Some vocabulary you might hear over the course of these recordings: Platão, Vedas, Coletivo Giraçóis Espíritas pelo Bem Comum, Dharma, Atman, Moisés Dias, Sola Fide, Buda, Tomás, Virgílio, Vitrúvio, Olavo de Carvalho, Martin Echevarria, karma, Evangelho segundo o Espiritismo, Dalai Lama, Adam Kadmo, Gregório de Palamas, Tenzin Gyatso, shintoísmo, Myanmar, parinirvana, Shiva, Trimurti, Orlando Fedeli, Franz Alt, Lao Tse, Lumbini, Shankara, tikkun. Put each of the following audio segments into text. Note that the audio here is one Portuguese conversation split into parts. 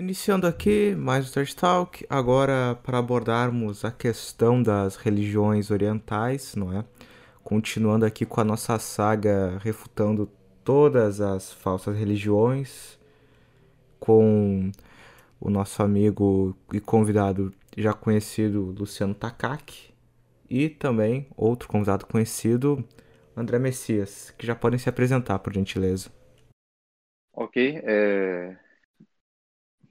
Iniciando aqui mais o Third Talk, agora para abordarmos a questão das religiões orientais, não é? Continuando aqui com a nossa saga refutando todas as falsas religiões, com o nosso amigo e convidado já conhecido Luciano Takaki e também outro convidado conhecido, André Messias, que já podem se apresentar, por gentileza. Ok,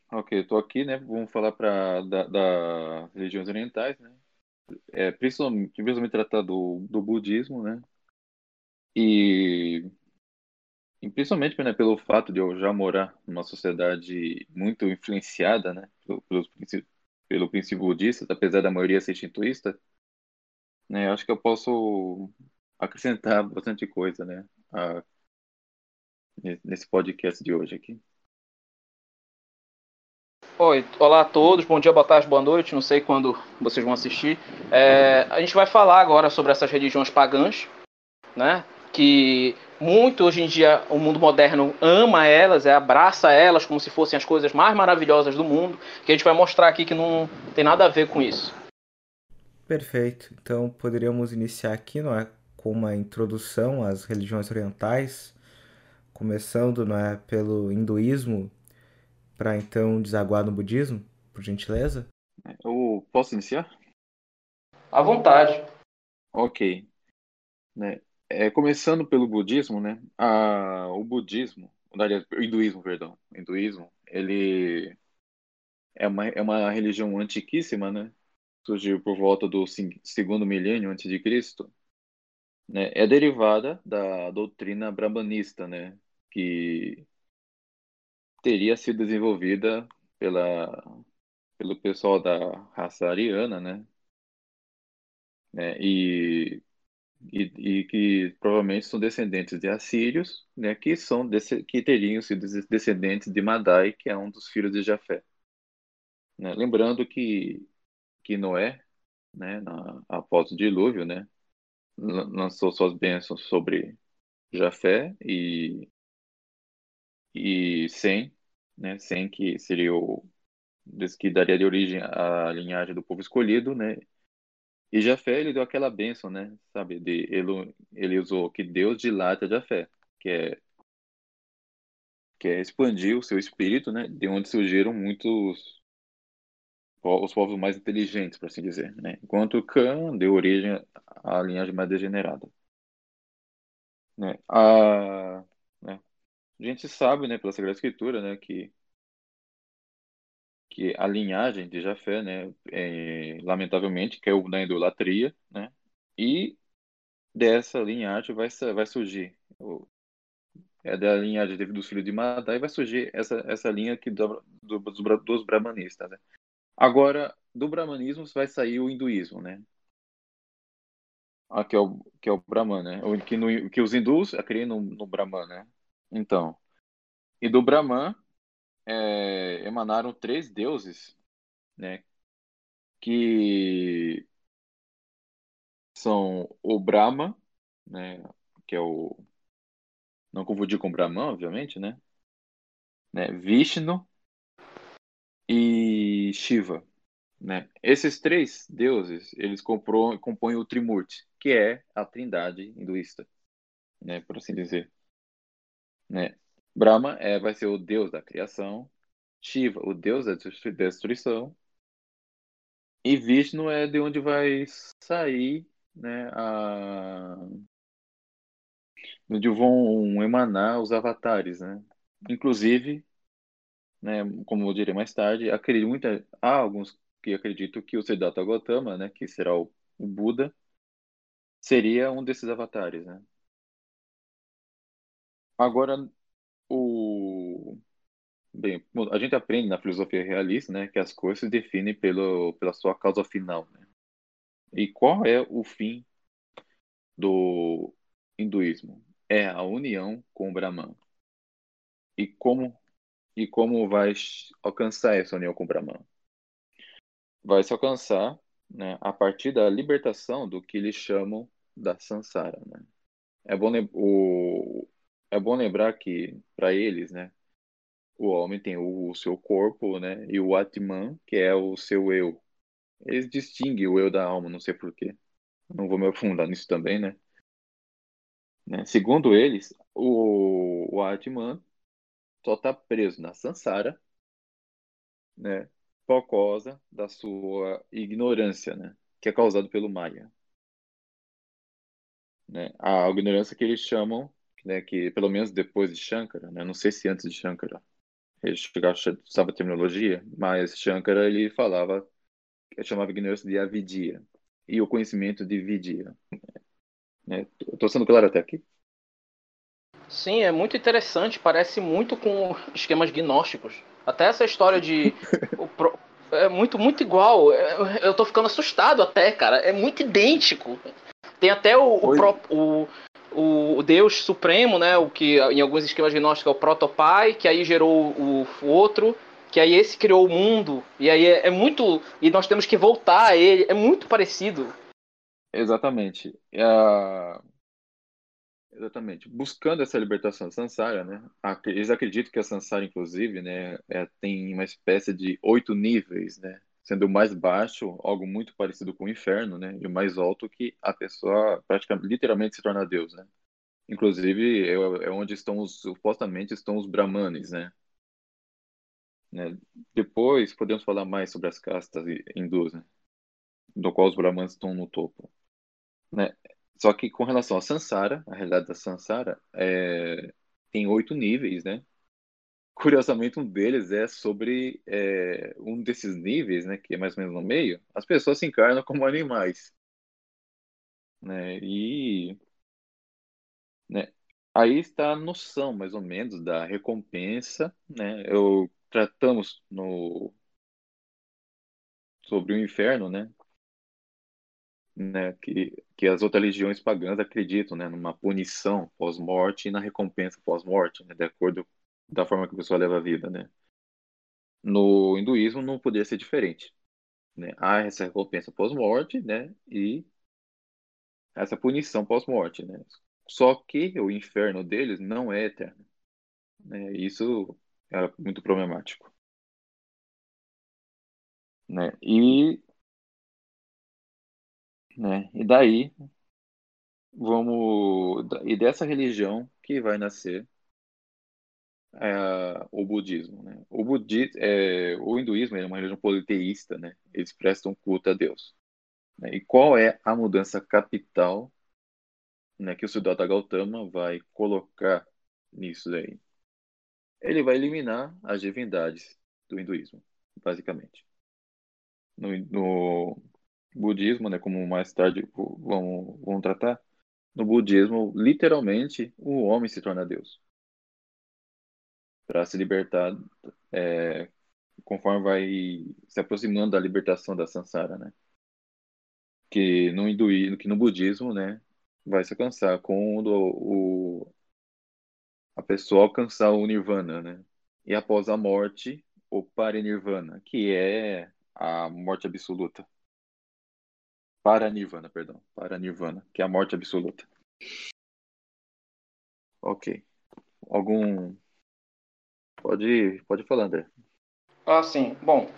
Ok, eu tô aqui, né? Vamos falar das religiões orientais, né? Principalmente tratar do budismo, né? E principalmente, né, pelo fato de eu já morar numa sociedade muito influenciada, né? Pelo princípio budista, apesar da maioria ser shintoísta, né? Acho que eu posso acrescentar bastante coisa, né? Nesse podcast de hoje aqui. Oi, olá a todos, bom dia, boa tarde, boa noite, não sei quando vocês vão assistir. A gente vai falar agora sobre essas religiões pagãs, né? Que muito hoje em dia o mundo moderno ama elas, abraça elas como se fossem as coisas mais maravilhosas do mundo, que a gente vai mostrar aqui que não tem nada a ver com isso. Perfeito, então poderíamos iniciar aqui, não é, com uma introdução às religiões orientais, começando, não é, pelo hinduísmo, para então desaguar no budismo, por gentileza? Eu posso iniciar? À vontade. Ok. Né? Começando pelo budismo, né? O hinduísmo, perdão. O hinduísmo, ele é uma religião antiquíssima, né? Surgiu por volta do segundo milênio antes de Cristo. Né? É derivada da doutrina brahmanista, né? Que teria sido desenvolvida pelo pessoal da raça ariana, né? E que provavelmente são descendentes de assírios, né? Que teriam sido descendentes de Madai, que é um dos filhos de Jafé. Né? Lembrando que Noé, né? Após o dilúvio, né? Lançou suas bênçãos sobre Jafé e Sem, né, Sem que seria que daria de origem à linhagem do povo escolhido, né, e Jafé, ele deu aquela bênção, né, sabe, ele usou que Deus dilata Jafé, que é expandir o seu espírito, né, de onde surgiram muitos, os povos mais inteligentes, por assim dizer, né, enquanto Cã deu origem à linhagem mais degenerada, né, a gente sabe, né, pela Sagrada Escritura, né, que a linhagem de Jafé, né, lamentavelmente caiu na idolatria, né, e dessa linhagem vai surgir da linhagem dos filhos de Madai vai surgir essa linha aqui dos brahmanistas, né. Agora, do brahmanismo vai sair o hinduísmo, né. Que é o Brahman, né, que os hindus acreditam no Brahman, né. Então, e do Brahman emanaram três deuses, né, que são o Brahma, né, que é o... Não confundir com o Brahman, obviamente, né, Vishnu e Shiva, né. Esses três deuses, eles compõem o Trimurti, que é a trindade hinduísta, né, por assim dizer. Né? Brahma vai ser o deus da criação, Shiva, o deus da destruição, e Vishnu é de onde vai sair, né, onde vão emanar os avatares, né? Inclusive, né, como eu direi mais tarde, há alguns que acreditam que o Siddhartha Gautama, né, que será o Buda, seria um desses avatares, né? Agora, a gente aprende na filosofia realista, né, que as coisas se definem pela sua causa final, né? E qual é o fim do hinduísmo? É a união com o Brahman. E como vai alcançar essa união com o Brahman? Vai se alcançar, né, a partir da libertação do que eles chamam da samsara, né? É bom lembrar que, para eles, né, O homem tem o seu corpo, né? E o Atman, que é o seu eu. Eles distinguem o eu da alma, não sei por quê. Não vou me aprofundar nisso também, né? Segundo eles, o Atman só está preso na samsara, né? Por causa da sua ignorância, né? Que é causado pelo Maya. Né? A ignorância que eles chamam, né? Que pelo menos depois de Shankara, né? Não sei se antes de Shankara, eles usavam a terminologia, mas Shankara ele falava, ele chamava a ignorância de avidia e o conhecimento de vidia. Estou sendo claro até aqui? Sim, é muito interessante, parece muito com esquemas gnósticos. Até essa história de... é muito igual, eu tô ficando assustado até, cara, é muito idêntico. Tem até o Deus Supremo, né, o que em alguns esquemas gnósticos é o protopai, que aí gerou o outro, que aí esse criou o mundo, e aí é muito... E nós temos que voltar a ele, é muito parecido. Exatamente. Exatamente. Buscando essa libertação da samsara, né? Eles acreditam que a samsara, inclusive, né, tem uma espécie de 8 níveis, né? Sendo o mais baixo algo muito parecido com o inferno, né? E o mais alto que a pessoa praticamente, literalmente se torna Deus, né? Inclusive é onde supostamente estão os brahmanes, né? Depois podemos falar mais sobre as castas hindus, né? Do qual os brahmanes estão no topo, né? Só que com relação à samsara, a realidade da samsara tem 8 níveis, né? Curiosamente, um deles é sobre um desses níveis, né? Que é mais ou menos no meio. As pessoas se encarnam como animais, né? E, né? Aí está a noção, mais ou menos, da recompensa, né? Tratamos sobre o inferno, né? Né, que as outras religiões pagãs acreditam, né, numa punição pós-morte e na recompensa pós-morte, né, de acordo da forma que a pessoa leva a vida, né. No hinduísmo não poderia ser diferente, né. Há essa recompensa pós-morte, né, e essa punição pós-morte, né. Só que o inferno deles não é eterno, né. Isso era muito problemático, né. E daí, e dessa religião que vai nascer o budismo, né? O hinduísmo é uma religião politeísta, né? Eles prestam culto a Deus, né? E qual é a mudança capital, né, que o Siddhartha Gautama vai colocar nisso daí? Ele vai eliminar as divindades do hinduísmo, basicamente. No budismo, né, como mais tarde vamos tratar, no budismo, literalmente, o homem se torna Deus. Para se libertar, conforme vai se aproximando da libertação da samsara, né? Que no budismo, né, vai se alcançar quando a pessoa alcançar o nirvana, né? E após a morte, o parinirvana, que é a morte absoluta. Parinirvana, que é a morte absoluta. Ok. Pode falar, André. Ah, sim. Bom,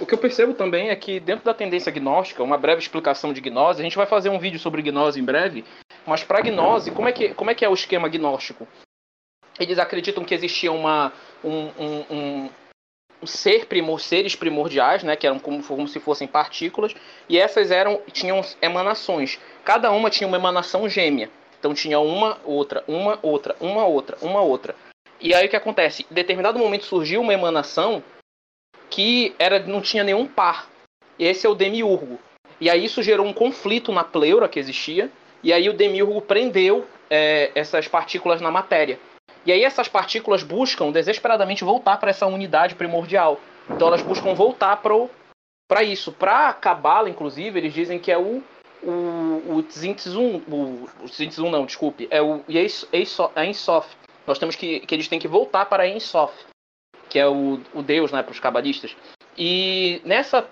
o que eu percebo também é que dentro da tendência gnóstica, uma breve explicação de gnose, a gente vai fazer um vídeo sobre gnose em breve, mas para gnose, como é que é o esquema gnóstico? Eles acreditam que existia seres primordiais, né, que eram como se fossem partículas, e essas tinham emanações. Cada uma tinha uma emanação gêmea. Então tinha uma outra. E aí o que acontece? Em determinado momento surgiu uma emanação que não tinha nenhum par. Esse é o demiurgo. E aí isso gerou um conflito na pleura que existia, e aí o demiurgo prendeu essas partículas na matéria. E aí essas partículas buscam desesperadamente voltar para essa unidade primordial. Então elas buscam voltar para isso. Para a Cabala, inclusive, eles dizem que é o Tzintizum. O Tzintizum não, desculpe. É o Ensof. Nós temos que eles têm que voltar para Ensof, que é o Deus, né, para os cabalistas. E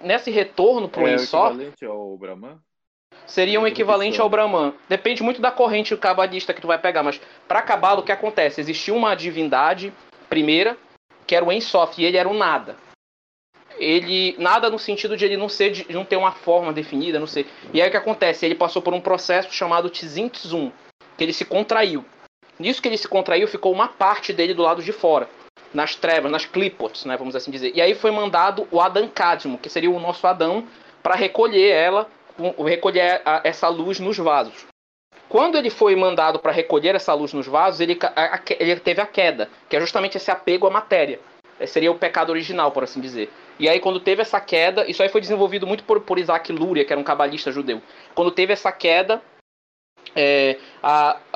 nesse retorno para o Ensof... É o equivalente ao Brahman? Seria um equivalente ao Brahman. Depende muito da corrente cabalista que tu vai pegar, mas para Cabala o que acontece? Existiu uma divindade primeira que era o Ein Sof, e ele era o nada. Ele nada no sentido de ele não ser, de não ter uma forma definida, não sei. E aí o que acontece? Ele passou por um processo chamado Tenzin Gyatso, que ele se contraiu. Nisso que ele se contraiu, ficou uma parte dele do lado de fora, nas trevas, nas clipots, né, vamos assim dizer. E aí foi mandado o Adam Kadmo, que seria o nosso Adão, para recolher ela, recolher essa luz nos vasos. Quando ele foi mandado para recolher essa luz nos vasos, ele teve a queda, que é justamente esse apego à matéria. Seria o pecado original, por assim dizer. E aí quando teve essa queda, isso aí foi desenvolvido muito por Isaac Luria, que era um cabalista judeu. Quando teve essa queda,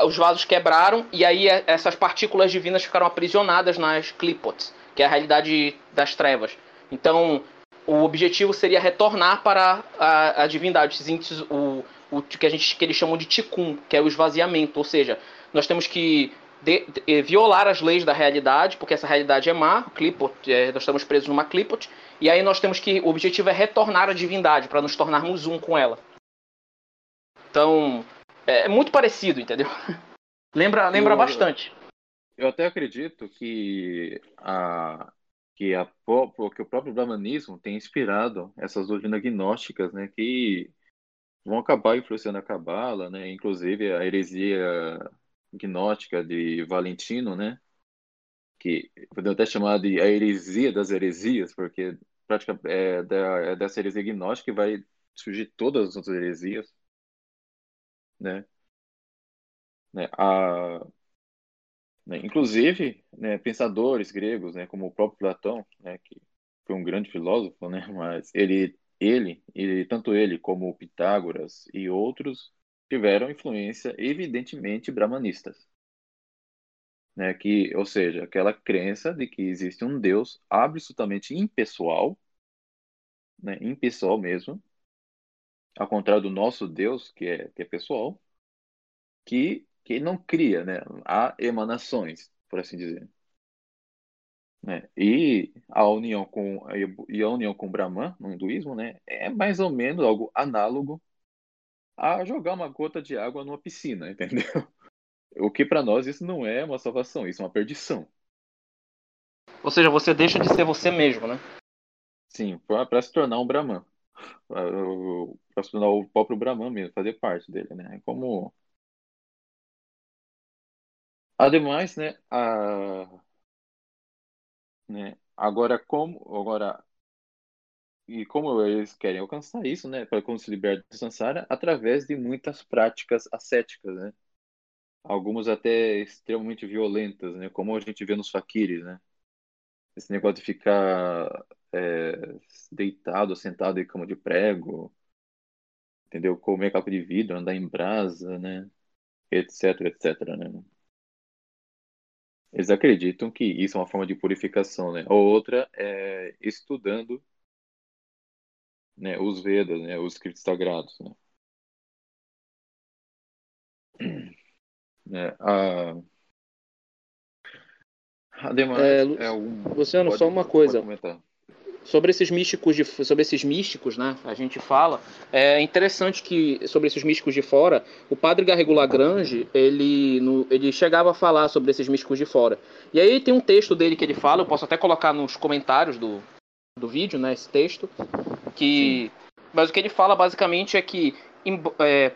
os vasos quebraram, e aí essas partículas divinas ficaram aprisionadas nas clipots, que é a realidade das trevas. Então, o objetivo seria retornar para a divindade, o que eles chamam de tikkun, que é o esvaziamento. Ou seja, nós temos que violar as leis da realidade, porque essa realidade é má, clipot, nós estamos presos numa clipot, e aí nós temos que, o objetivo é retornar à divindade, para nos tornarmos um com ela. Então, é muito parecido, entendeu? Lembra bastante. Eu até acredito que o próprio brahmanismo tem inspirado essas doutrinas gnósticas, né, que vão acabar influenciando a cabala, né, inclusive a heresia gnóstica de Valentino, né, que podemos até chamar de a heresia das heresias, porque praticamente é dessa heresia gnóstica que vai surgir todas as outras heresias, né? Inclusive, né, pensadores gregos, né, como o próprio Platão, né, que foi um grande filósofo, né, mas tanto ele como Pitágoras e outros tiveram influência evidentemente brahmanistas, né, que, ou seja, aquela crença de que existe um Deus absolutamente impessoal, né, impessoal mesmo, ao contrário do nosso Deus, que é pessoal, que não cria, né? Há emanações, por assim dizer. Né? E a união com Brahman, no hinduísmo, né? É mais ou menos algo análogo a jogar uma gota de água numa piscina, entendeu? O que para nós isso não é uma salvação, isso é uma perdição. Ou seja, você deixa de ser você mesmo, né? Sim, para se tornar um Brahman. Para se tornar o próprio Brahman mesmo, fazer parte dele, né? Como... Ademais, né, como eles querem alcançar isso, né, para como se libertar do samsara através de muitas práticas ascéticas, né, algumas até extremamente violentas, né, como a gente vê nos faquires, né, esse negócio de ficar deitado, sentado em cama de prego, entendeu, comer caco de vidro, andar em brasa, né, etc, etc, né. Eles acreditam que isso é uma forma de purificação, né? Outra é estudando, né, os Vedas, né, os escritos sagrados, né? Luciano, só uma coisa. Sobre esses místicos, né? A gente fala. É interessante que sobre esses místicos de fora, o Padre Garrigou-Lagrange, ele chegava a falar sobre esses místicos de fora. E aí tem um texto dele que ele fala, eu posso até colocar nos comentários do vídeo, né? Esse texto. Mas o que ele fala basicamente é que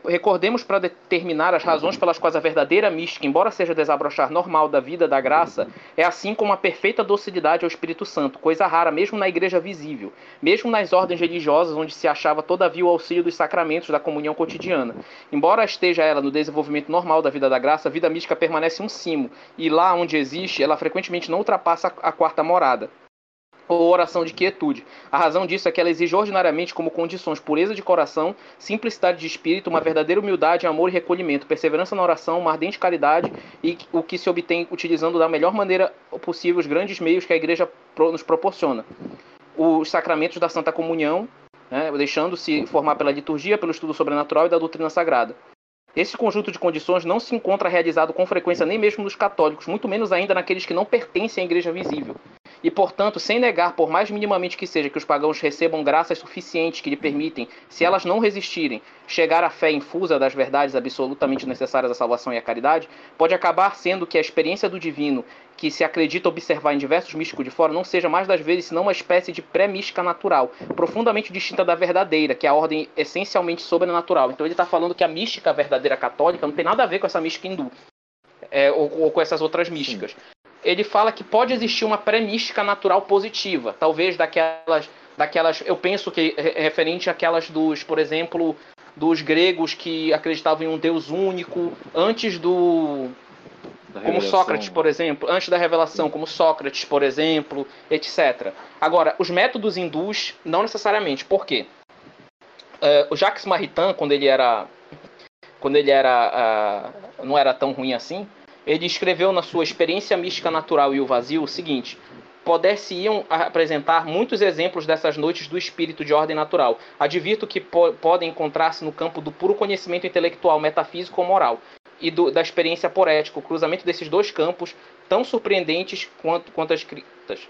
recordemos para determinar as razões pelas quais a verdadeira mística, embora seja desabrochar normal da vida da graça, é assim como a perfeita docilidade ao Espírito Santo, coisa rara mesmo na igreja visível, mesmo nas ordens religiosas onde se achava todavia o auxílio dos sacramentos da comunhão cotidiana. Embora esteja ela no desenvolvimento normal da vida da graça, a vida mística permanece um cimo, e lá onde existe, ela frequentemente não ultrapassa a quarta morada ou oração de quietude. A razão disso é que ela exige ordinariamente como condições pureza de coração, simplicidade de espírito, uma verdadeira humildade, amor e recolhimento, perseverança na oração, uma ardente caridade e o que se obtém utilizando da melhor maneira possível os grandes meios que a Igreja nos proporciona. Os sacramentos da Santa Comunhão, né, deixando-se formar pela liturgia, pelo estudo sobrenatural e da doutrina sagrada. Esse conjunto de condições não se encontra realizado com frequência nem mesmo nos católicos, muito menos ainda naqueles que não pertencem à Igreja visível. E, portanto, sem negar, por mais minimamente que seja, que os pagãos recebam graças suficientes que lhe permitem, se elas não resistirem, chegar à fé infusa das verdades absolutamente necessárias à salvação e à caridade, pode acabar sendo que a experiência do divino que se acredita observar em diversos místicos de fora, não seja mais das vezes senão uma espécie de pré-mística natural, profundamente distinta da verdadeira, que é a ordem essencialmente sobrenatural. Então ele está falando que a mística verdadeira católica não tem nada a ver com essa mística hindu, ou com essas outras místicas. Sim. Ele fala que pode existir uma pré-mística natural positiva, talvez daquelas eu penso que referente àquelas dos, por exemplo, dos gregos que acreditavam em um Deus único antes do... Como Sócrates, por exemplo, antes da revelação, como Sócrates, por exemplo, etc. Agora, os métodos hindus, não necessariamente. Por quê? O Jacques Maritain, quando ele era não era tão ruim assim, ele escreveu na sua Experiência Mística Natural e o Vazio o seguinte: poder-se-iam apresentar muitos exemplos dessas noites do espírito de ordem natural. Advirto que podem encontrar-se no campo do puro conhecimento intelectual, metafísico ou moral, e da experiência porética, o cruzamento desses dois campos, tão surpreendentes quanto as criptas.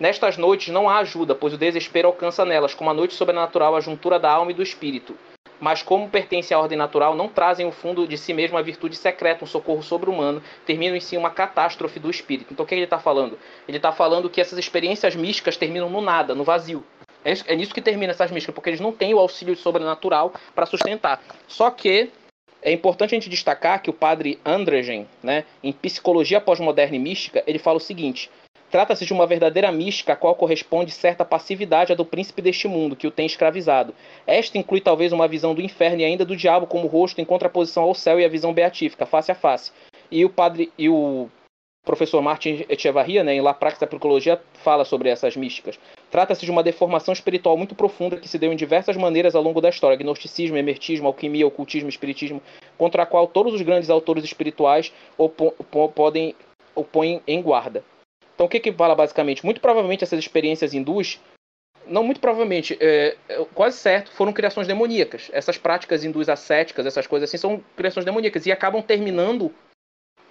Nestas noites não há ajuda, pois o desespero alcança nelas, como a noite sobrenatural, a juntura da alma e do espírito. Mas como pertence à ordem natural, não trazem o fundo de si mesmo a virtude secreta, um socorro sobre-humano, terminam em si uma catástrofe do espírito. Então o que ele está falando? Ele está falando que essas experiências místicas terminam no nada, no vazio. É nisso que termina essas místicas, porque eles não têm o auxílio sobrenatural para sustentar. Só que é importante a gente destacar que o padre Andragen, né, em Psicologia Pós-Moderna e Mística, ele fala o seguinte: trata-se de uma verdadeira mística a qual corresponde certa passividade à do príncipe deste mundo, que o tem escravizado. Esta inclui talvez uma visão do inferno e ainda do diabo como rosto em contraposição ao céu e a visão beatífica, face a face. E o professor Martin Echevarria, né, em La Praxis da Psicologia, fala sobre essas místicas. Trata-se de uma deformação espiritual muito profunda que se deu em diversas maneiras ao longo da história: gnosticismo, emertismo, alquimia, ocultismo, espiritismo, contra a qual todos os grandes autores espirituais opõem em guarda. Então o que fala basicamente? Muito provavelmente essas experiências hindus, não muito provavelmente, quase certo, foram criações demoníacas. Essas práticas hindus ascéticas, essas coisas assim, são criações demoníacas e acabam terminando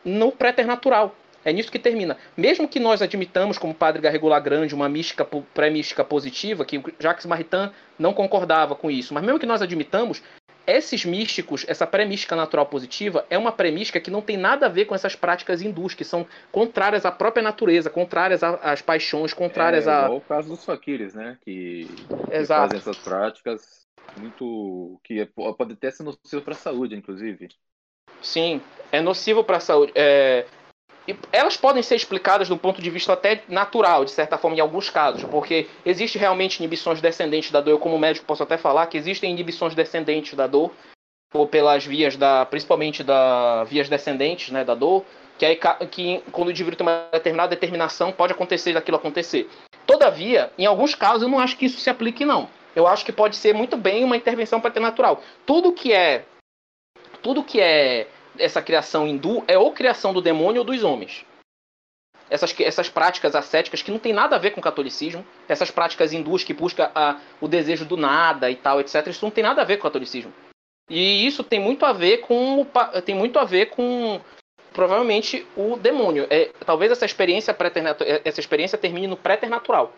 no préternatural. É nisso que termina. Mesmo que nós admitamos, como o padre Garrigou-Lagrange, uma mística pré-mística positiva, que Jacques Maritain não concordava com isso, mas mesmo que nós admitamos, esses místicos, essa pré-mística natural positiva, é uma pré-mística que não tem nada a ver com essas práticas hindus, que são contrárias à própria natureza, contrárias às paixões, contrárias a... É o caso dos faquires, né? Que fazem essas práticas muito... que pode até ser nocivo para a saúde, inclusive. Sim, é nocivo para a saúde. E elas podem ser explicadas do ponto de vista até natural, de certa forma, em alguns casos, porque existe realmente inibições descendentes da dor. Eu, como médico, posso até falar que existem inibições descendentes da dor, ou pelas vias principalmente das vias descendentes, né, da dor, que quando o indivíduo tem uma determinada determinação, pode acontecer daquilo acontecer. Todavia, em alguns casos, eu não acho que isso se aplique, não. Eu acho que pode ser muito bem uma intervenção paternatural. Tudo que é essa criação hindu é ou criação do demônio ou dos homens. Essas práticas ascéticas que não tem nada a ver com o catolicismo, essas práticas hindus que buscam o desejo do nada e tal, etc., isso não tem nada a ver com o catolicismo. E isso tem muito a ver com, provavelmente, o demônio. Talvez essa experiência termine no préternatural,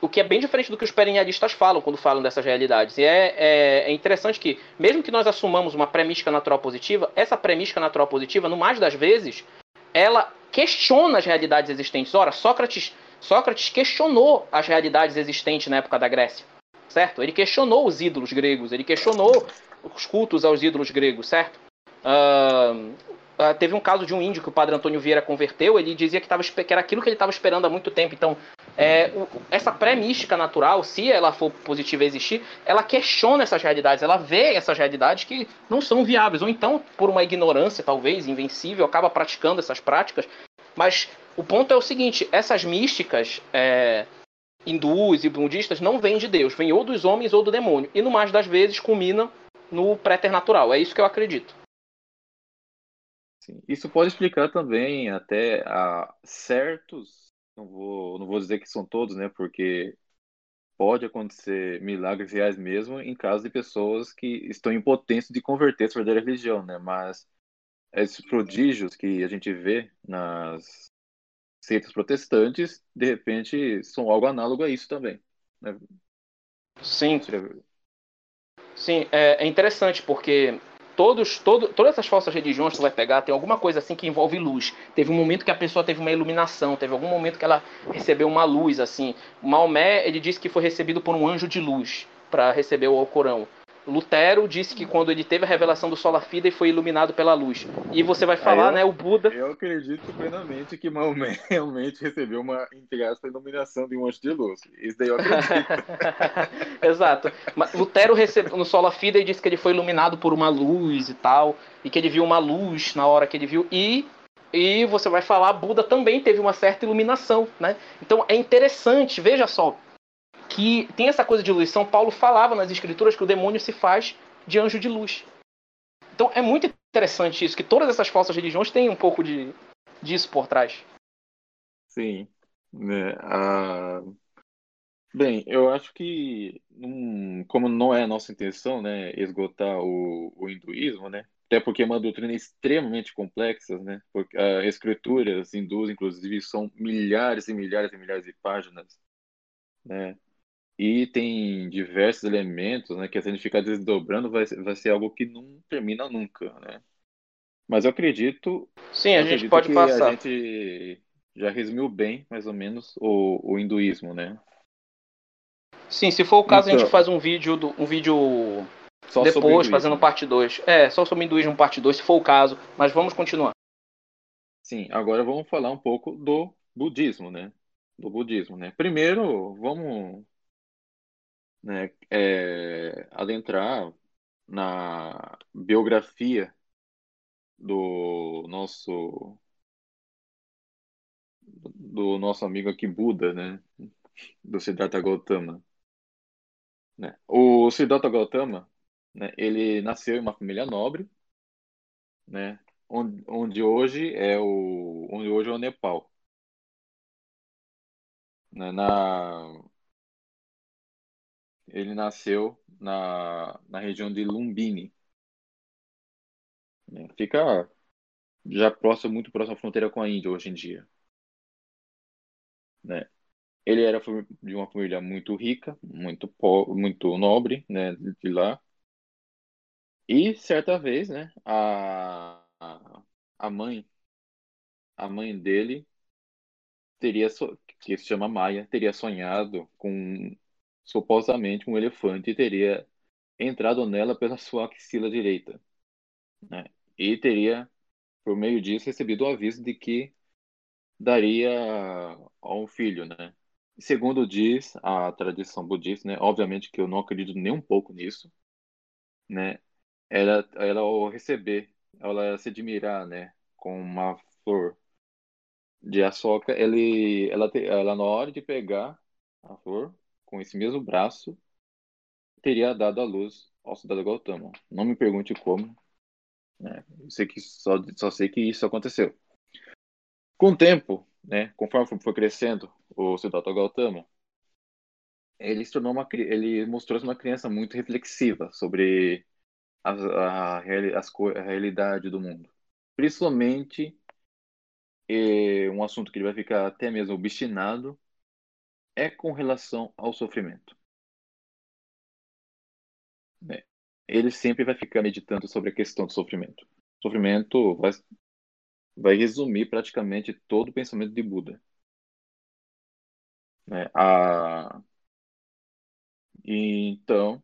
o que é bem diferente do que os perennialistas falam quando falam dessas realidades. E é interessante que, mesmo que nós assumamos uma pré-mística natural positiva, essa pré-mística natural positiva, no mais das vezes, ela questiona as realidades existentes. Ora, Sócrates questionou as realidades existentes na época da Grécia, certo? Ele questionou os ídolos gregos, ele questionou os cultos aos ídolos gregos, certo? Teve um caso de um índio que o padre Antônio Vieira converteu. Ele dizia que era aquilo que ele estava esperando há muito tempo. Então, essa pré-mística natural, se ela for positiva existir, ela questiona essas realidades, ela vê essas realidades que não são viáveis, ou então, por uma ignorância talvez invencível, acaba praticando essas práticas. Mas o ponto é o seguinte: essas místicas hindus e budistas não vêm de Deus, vêm ou dos homens ou do demônio, e no mais das vezes culminam no préternatural. É isso que eu acredito. Isso pode explicar também até a certos, não vou dizer que são todos, né, porque pode acontecer milagres reais mesmo em caso de pessoas que estão em potência de converter sua verdadeira religião, né, mas esses prodígios que a gente vê nas seitas protestantes, de repente, são algo análogo a isso também, né? Sim, é interessante porque... Todas essas falsas religiões que você vai pegar, tem alguma coisa assim que envolve luz. Teve um momento que a pessoa teve uma iluminação, teve algum momento que ela recebeu uma luz, assim. Maomé, ele disse que foi recebido por um anjo de luz para receber o Alcorão. Lutero disse que quando ele teve a revelação do Sola Fide foi iluminado pela luz. E você vai falar, né, o Buda... Eu acredito plenamente que Maomé realmente recebeu uma, entre aspas, iluminação de um monte de luz. Isso daí eu acredito. Exato. Mas Lutero recebeu no Sola Fide e disse que ele foi iluminado por uma luz e tal, e que ele viu uma luz na hora que ele viu. E você vai falar, Buda também teve uma certa iluminação, né? Então é interessante, veja só, que tem essa coisa de luz. São Paulo falava nas escrituras que o demônio se faz de anjo de luz. Então é muito interessante isso, que todas essas falsas religiões têm um pouco disso por trás. Sim. Bem, eu acho que, como não é a nossa intenção, né, esgotar o hinduísmo, né, até porque é uma doutrina extremamente complexa, né, porque as escrituras hindus, inclusive, são milhares e milhares e milhares de páginas, né, e tem diversos elementos, né, que se a gente ficar desdobrando vai ser algo que não termina nunca, né? Mas eu acredito... Sim, a gente pode passar. A gente já resumiu bem, mais ou menos, o hinduísmo, né? Sim, se for o caso, então, a gente faz um vídeo depois, fazendo parte 2. Só sobre o hinduísmo, parte 2, se for o caso, mas vamos continuar. Sim, agora vamos falar um pouco do budismo, né? Primeiro, vamos... adentrar na biografia do nosso amigo aqui Buda, né, do Siddhartha Gautama. O Siddhartha Gautama, né, ele nasceu em uma família nobre, né, onde hoje é o Nepal, né, Ele nasceu na região de Lumbini. Fica já muito próximo à fronteira com a Índia hoje em dia, né? Ele era de uma família muito rica, muito nobre, né, de lá. E certa vez, né, a mãe dele, que se chama Maya, teria sonhado com... supostamente um elefante teria entrado nela pela sua axila direita, né? E teria, por meio disso, recebido o aviso de que daria a um filho, né? Segundo diz a tradição budista, né? Obviamente que eu não acredito nem um pouco nisso, né? Ela ao receber, ela se admirar, né, com uma flor de açoka, ela na hora de pegar a flor com esse mesmo braço, teria dado a luz ao Siddhartha Gautama. Não me pergunte como, né? Só sei que isso aconteceu. Com o tempo, né, conforme foi crescendo o Siddhartha Gautama, ele mostrou-se uma criança muito reflexiva sobre a realidade do mundo. Principalmente, um assunto que ele vai ficar até mesmo obstinado é com relação ao sofrimento, né? Ele sempre vai ficar meditando sobre a questão do sofrimento. O sofrimento vai resumir praticamente todo o pensamento de Buda, né? Então,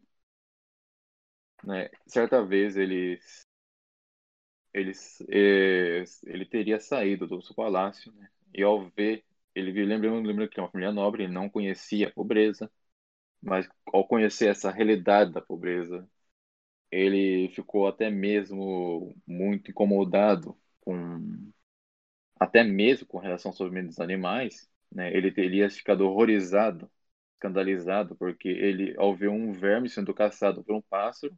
né, certa vez ele teria saído do seu palácio, né, e ao ver... Ele lembra que é uma família nobre, ele não conhecia a pobreza, mas ao conhecer essa realidade da pobreza, ele ficou até mesmo muito incomodado com relação ao sofrimento dos animais, né? Ele teria ficado horrorizado, escandalizado, porque ele, ao ver um verme sendo caçado por um pássaro,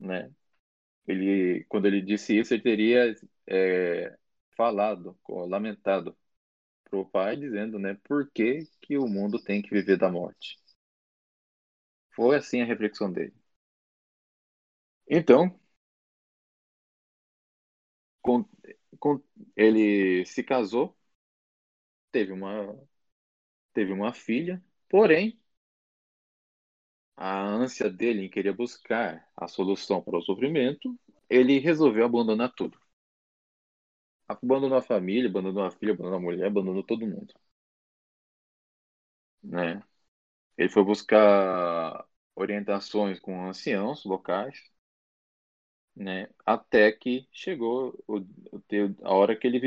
né, quando ele disse isso, ele teria falado, lamentado o pai, dizendo, né, por que o mundo tem que viver da morte. Foi assim a reflexão dele. Então, ele se casou, teve uma filha, porém, a ânsia dele em querer buscar a solução para o sofrimento, ele resolveu abandonar tudo. Abandonou a família, abandonou a filha, abandonou a mulher, abandonou todo mundo. Né? Ele foi buscar orientações com anciãos locais, né? Até que chegou a hora que ele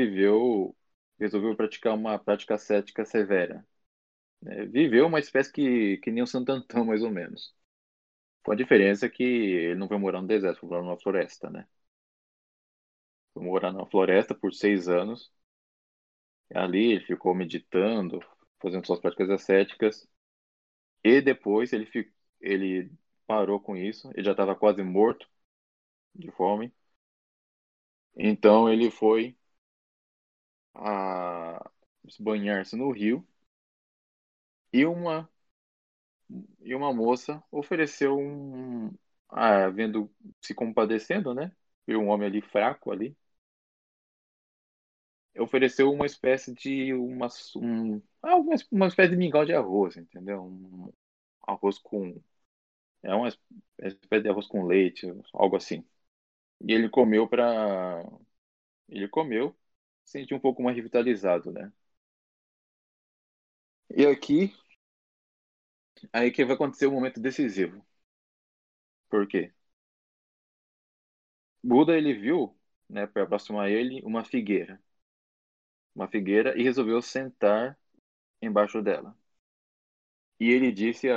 resolveu praticar uma prática ascética severa. Né? Viveu uma espécie que nem o Santo Antão, mais ou menos. Com a diferença que ele não foi morar no deserto, foi morar numa floresta, né? Foi morar numa floresta por 6 anos. Ali ele ficou meditando, fazendo suas práticas ascéticas. E depois ele parou com isso. Ele já estava quase morto de fome. Então ele foi a banhar-se no rio. E uma moça ofereceu se compadecendo, né? Viu um homem ali fraco ali. Ofereceu uma espécie de uma espécie de mingau de arroz, entendeu? Um arroz com uma espécie de arroz com leite, algo assim. E ele comeu, sentiu um pouco mais revitalizado, né? E aí que vai acontecer um momento decisivo. Por quê? Buda, ele viu, né, para aproximar ele, uma figueira, e resolveu sentar embaixo dela. E ele disse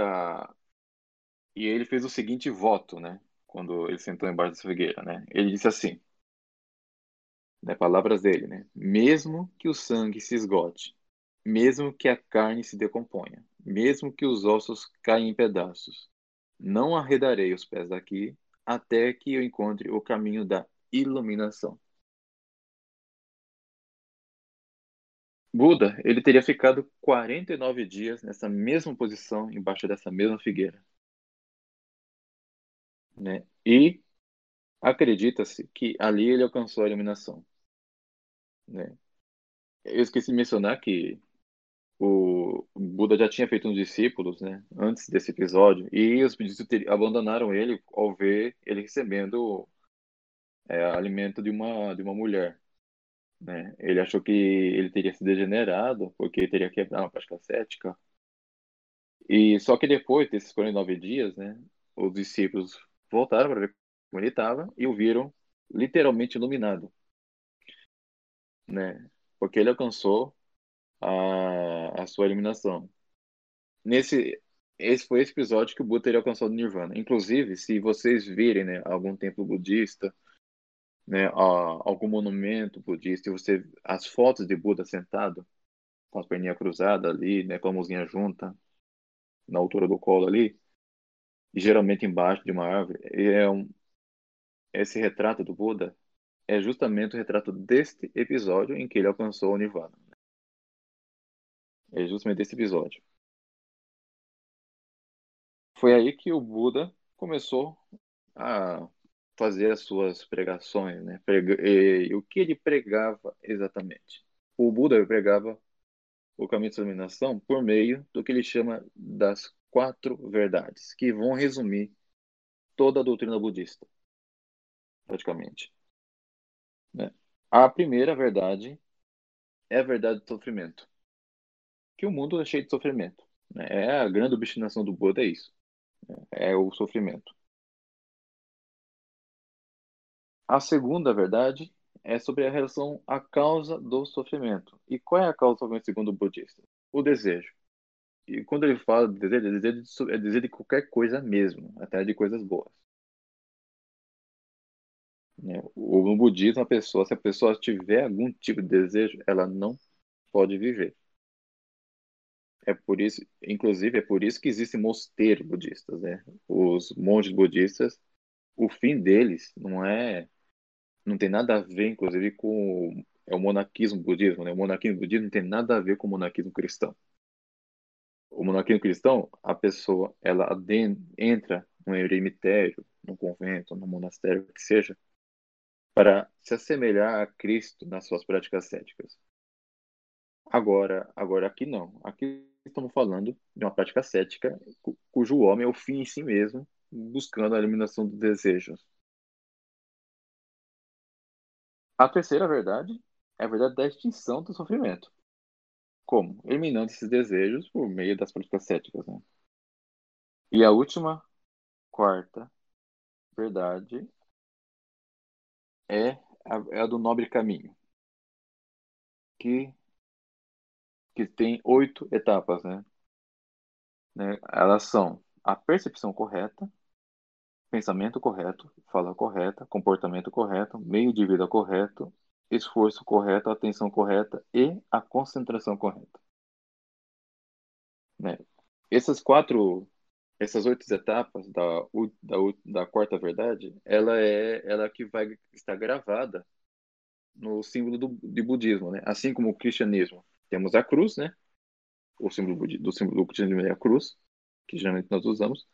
e ele fez o seguinte voto, né, quando ele sentou embaixo dessa figueira, né? Ele disse assim, né, palavras dele, né? Mesmo que o sangue se esgote, mesmo que a carne se decomponha, mesmo que os ossos caem em pedaços, não arredarei os pés daqui até que eu encontre o caminho da iluminação. Buda, ele teria ficado 49 dias nessa mesma posição, embaixo dessa mesma figueira. Né? E acredita-se que ali ele alcançou a iluminação. Né? Eu esqueci de mencionar que o Buda já tinha feito uns discípulos, né, antes desse episódio, e os discípulos abandonaram ele ao ver ele recebendo alimento de uma mulher. Né? Ele achou que ele teria se degenerado, porque ele teria quebrado uma prática ascética. E só que depois desses 49 dias, né, os discípulos voltaram para ver como ele estava e o viram literalmente iluminado. Né? Porque ele alcançou a sua iluminação. Esse foi esse episódio que o Buda teria alcançado o nirvana. Inclusive, se vocês virem, né, algum templo budista, né, algum monumento budista, e você as fotos de Buda sentado com as perninhas cruzadas ali, né, com a mãozinha junta na altura do colo ali, e geralmente embaixo de uma árvore, esse retrato do Buda é justamente o retrato deste episódio em que ele alcançou o nirvana. É justamente esse episódio. Foi aí que o Buda começou a fazer as suas pregações, né? E o que ele pregava exatamente? O Buda pregava o caminho de iluminação por meio do que ele chama das 4 verdades, que vão resumir toda a doutrina budista, praticamente. Né? A primeira verdade é a verdade do sofrimento. Que o mundo é cheio de sofrimento. Né? É a grande obstinação do Buda, é isso. É o sofrimento. A segunda verdade é sobre a relação à causa do sofrimento. E qual é a causa do sofrimento segundo o budista? O desejo. E quando ele fala de desejo é desejo de qualquer coisa mesmo, até de coisas boas. No budismo, se a pessoa tiver algum tipo de desejo, ela não pode viver. É por isso, inclusive, é por isso que existem mosteiros budistas, né? Os monges budistas, o fim deles não tem nada a ver, inclusive, com o monaquismo budismo, né? O monaquismo budismo não tem nada a ver com o monaquismo cristão. O monaquismo cristão, a pessoa, ela entra num eremitério, num convento, num monastério, o que seja, para se assemelhar a Cristo nas suas práticas ascéticas. Agora aqui não. Aqui estamos falando de uma prática ascética cujo homem é o fim em si mesmo, buscando a eliminação dos desejos. A terceira verdade é a verdade da extinção do sofrimento. Como? Eliminando esses desejos por meio das práticas céticas, né? E a última, quarta verdade é a do nobre caminho, que tem 8 etapas, né? Elas são a percepção correta, pensamento correto, fala correta, comportamento correto, meio de vida correto, esforço correto, atenção correta e a concentração correta, né? Essas 8 etapas da quarta verdade, ela é que vai estar gravada no símbolo de budismo, né? Assim como o cristianismo, temos a cruz, né? O símbolo do símbolo do cristianismo é a cruz, que geralmente nós usamos.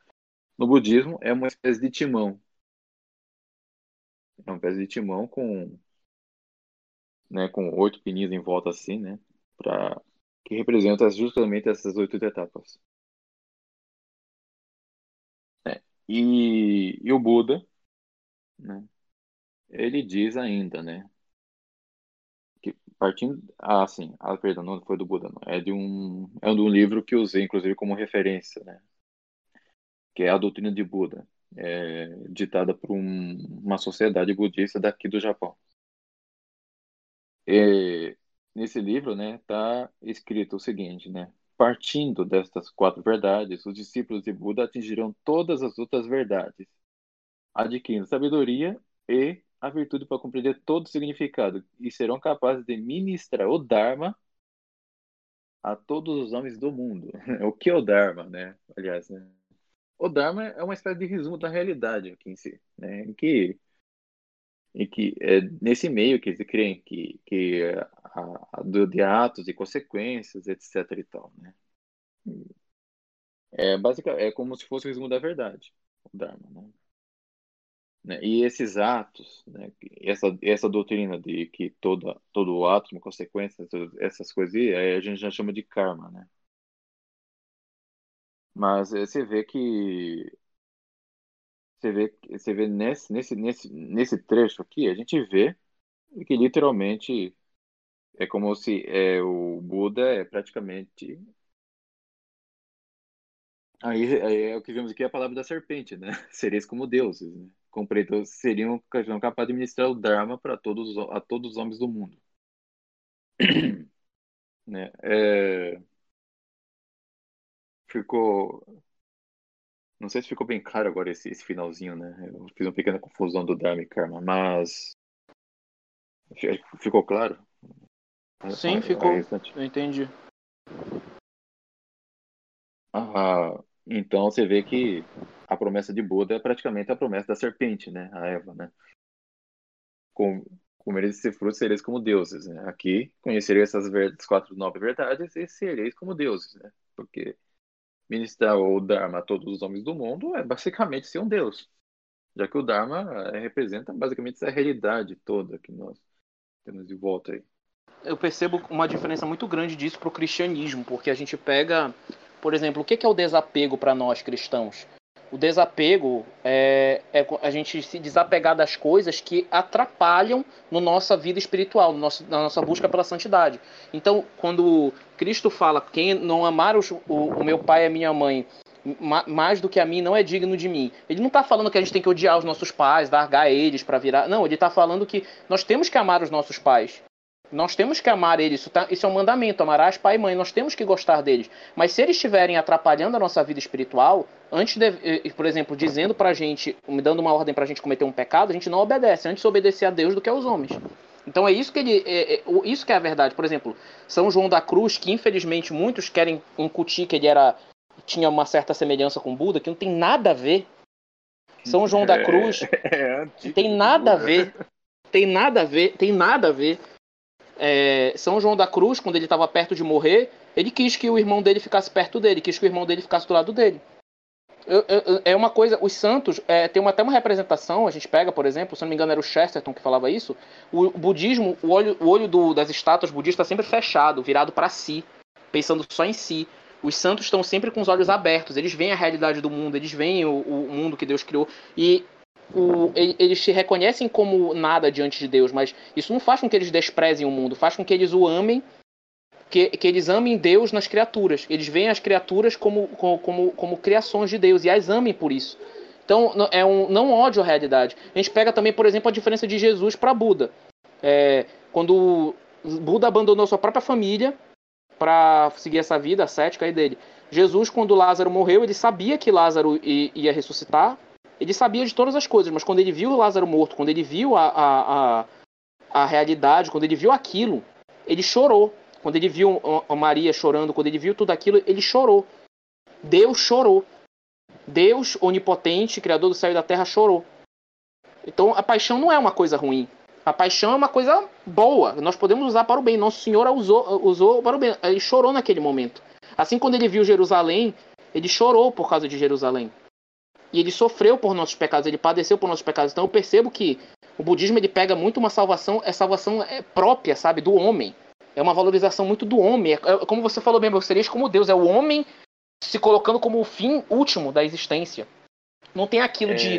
No budismo é uma espécie de timão. É uma espécie de timão com 8 pininhos em volta assim, né? Que representa justamente essas 8 etapas. E o Buda, né? Ele diz ainda, né? Que partindo... Ah, sim. Ah, perdão, não foi do Buda, não. É de um livro que eu usei, inclusive, como referência, né? Que é a doutrina de Buda, ditada por uma sociedade budista daqui do Japão. Nesse livro, né, está escrito o seguinte, né, partindo destas 4 verdades, os discípulos de Buda atingirão todas as outras verdades, adquirindo sabedoria e a virtude para compreender todo o significado, e serão capazes de ministrar o Dharma a todos os homens do mundo. O que é o Dharma, né? Aliás, né? O Dharma é uma espécie de resumo da realidade aqui em si, né? Em que nesse meio que eles creem de atos e consequências, etc. e tal, né? É como se fosse o resumo da verdade, o Dharma, né? E esses atos, né? Essa doutrina de que todo ato, uma consequência, essas coisas, a gente já chama de karma, né? Mas você vê nesse trecho aqui, a gente vê que literalmente é como se o Buda é praticamente... Aí o que vemos aqui é a palavra da serpente, né? Sereis como deuses, né? Compreendam, seriam capazes de ministrar o Dharma a todos os homens do mundo. Né? Não sei se ficou bem claro agora esse finalzinho, né? Eu fiz uma pequena confusão do Dharma e Karma, mas... Ficou claro? Sim, ficou. Eu entendi. Então você vê que a promessa de Buda é praticamente a promessa da serpente, né? A Eva, né? Comereis esse fruto, sereis como deuses, né? Aqui, conhecereis essas 4 nobres verdades e sereis como deuses, né? Porque... ministrar o Dharma a todos os homens do mundo é basicamente ser um Deus, já que o Dharma representa basicamente essa realidade toda que nós temos de volta aí. Eu percebo uma diferença muito grande disso para o cristianismo, porque a gente pega, por exemplo, o que é o desapego para nós cristãos? O desapego é a gente se desapegar das coisas que atrapalham na nossa vida espiritual, na nossa busca pela santidade. Então, quando Cristo fala, quem não amar o meu pai e a minha mãe mais do que a mim não é digno de mim, ele não está falando que a gente tem que odiar os nossos pais, largar eles para virar... Não, ele está falando que nós temos que amar os nossos pais. Nós temos que amar eles, isso é um mandamento, amarás pai e mãe, nós temos que gostar deles. Mas se eles estiverem atrapalhando a nossa vida espiritual, por exemplo, dizendo pra gente, dando uma ordem pra gente cometer um pecado, a gente não obedece, antes obedecer a Deus do que aos homens. Então isso que é a verdade. Por exemplo, São João da Cruz, que infelizmente muitos querem incutir que ele tinha uma certa semelhança com Buda, que não tem nada a ver. São João da Cruz não tem nada a ver, São João da Cruz, quando ele estava perto de morrer, ele quis que o irmão dele ficasse perto dele, quis que o irmão dele ficasse do lado dele. É uma coisa, os santos tem até uma representação, a gente pega, por exemplo, se não me engano era o Chesterton que falava isso, o budismo, o olho das estátuas budistas está sempre fechado, virado para si, pensando só em si. Os santos estão sempre com os olhos abertos, eles veem a realidade do mundo, eles veem o mundo que Deus criou e eles se reconhecem como nada diante de Deus, mas isso não faz com que eles desprezem o mundo, faz com que eles o amem, que eles amem Deus nas criaturas, eles veem as criaturas como criações de Deus e as amem por isso. Então, é não ódio à realidade. A gente pega também, por exemplo, a diferença de Jesus para Buda. Quando Buda abandonou sua própria família para seguir essa vida ascética aí dele. Jesus, quando Lázaro morreu, ele sabia que Lázaro ia ressuscitar. Ele sabia de todas as coisas, mas quando ele viu Lázaro morto, quando ele viu a realidade, quando ele viu aquilo, ele chorou. Quando ele viu a Maria chorando, quando ele viu tudo aquilo, ele chorou. Deus chorou. Deus onipotente, criador do céu e da terra, chorou. Então a paixão não é uma coisa ruim. A paixão é uma coisa boa. Nós podemos usar para o bem. Nosso Senhor a usou para o bem. Ele chorou naquele momento. Assim, quando ele viu Jerusalém, ele chorou por causa de Jerusalém. E ele sofreu por nossos pecados. Ele padeceu por nossos pecados. Então eu percebo que o budismo ele pega muito uma salvação. A salvação é própria, sabe? Do homem. É uma valorização muito do homem. Como você falou bem, você seria como Deus. É o homem se colocando como o fim último da existência. Não tem aquilo de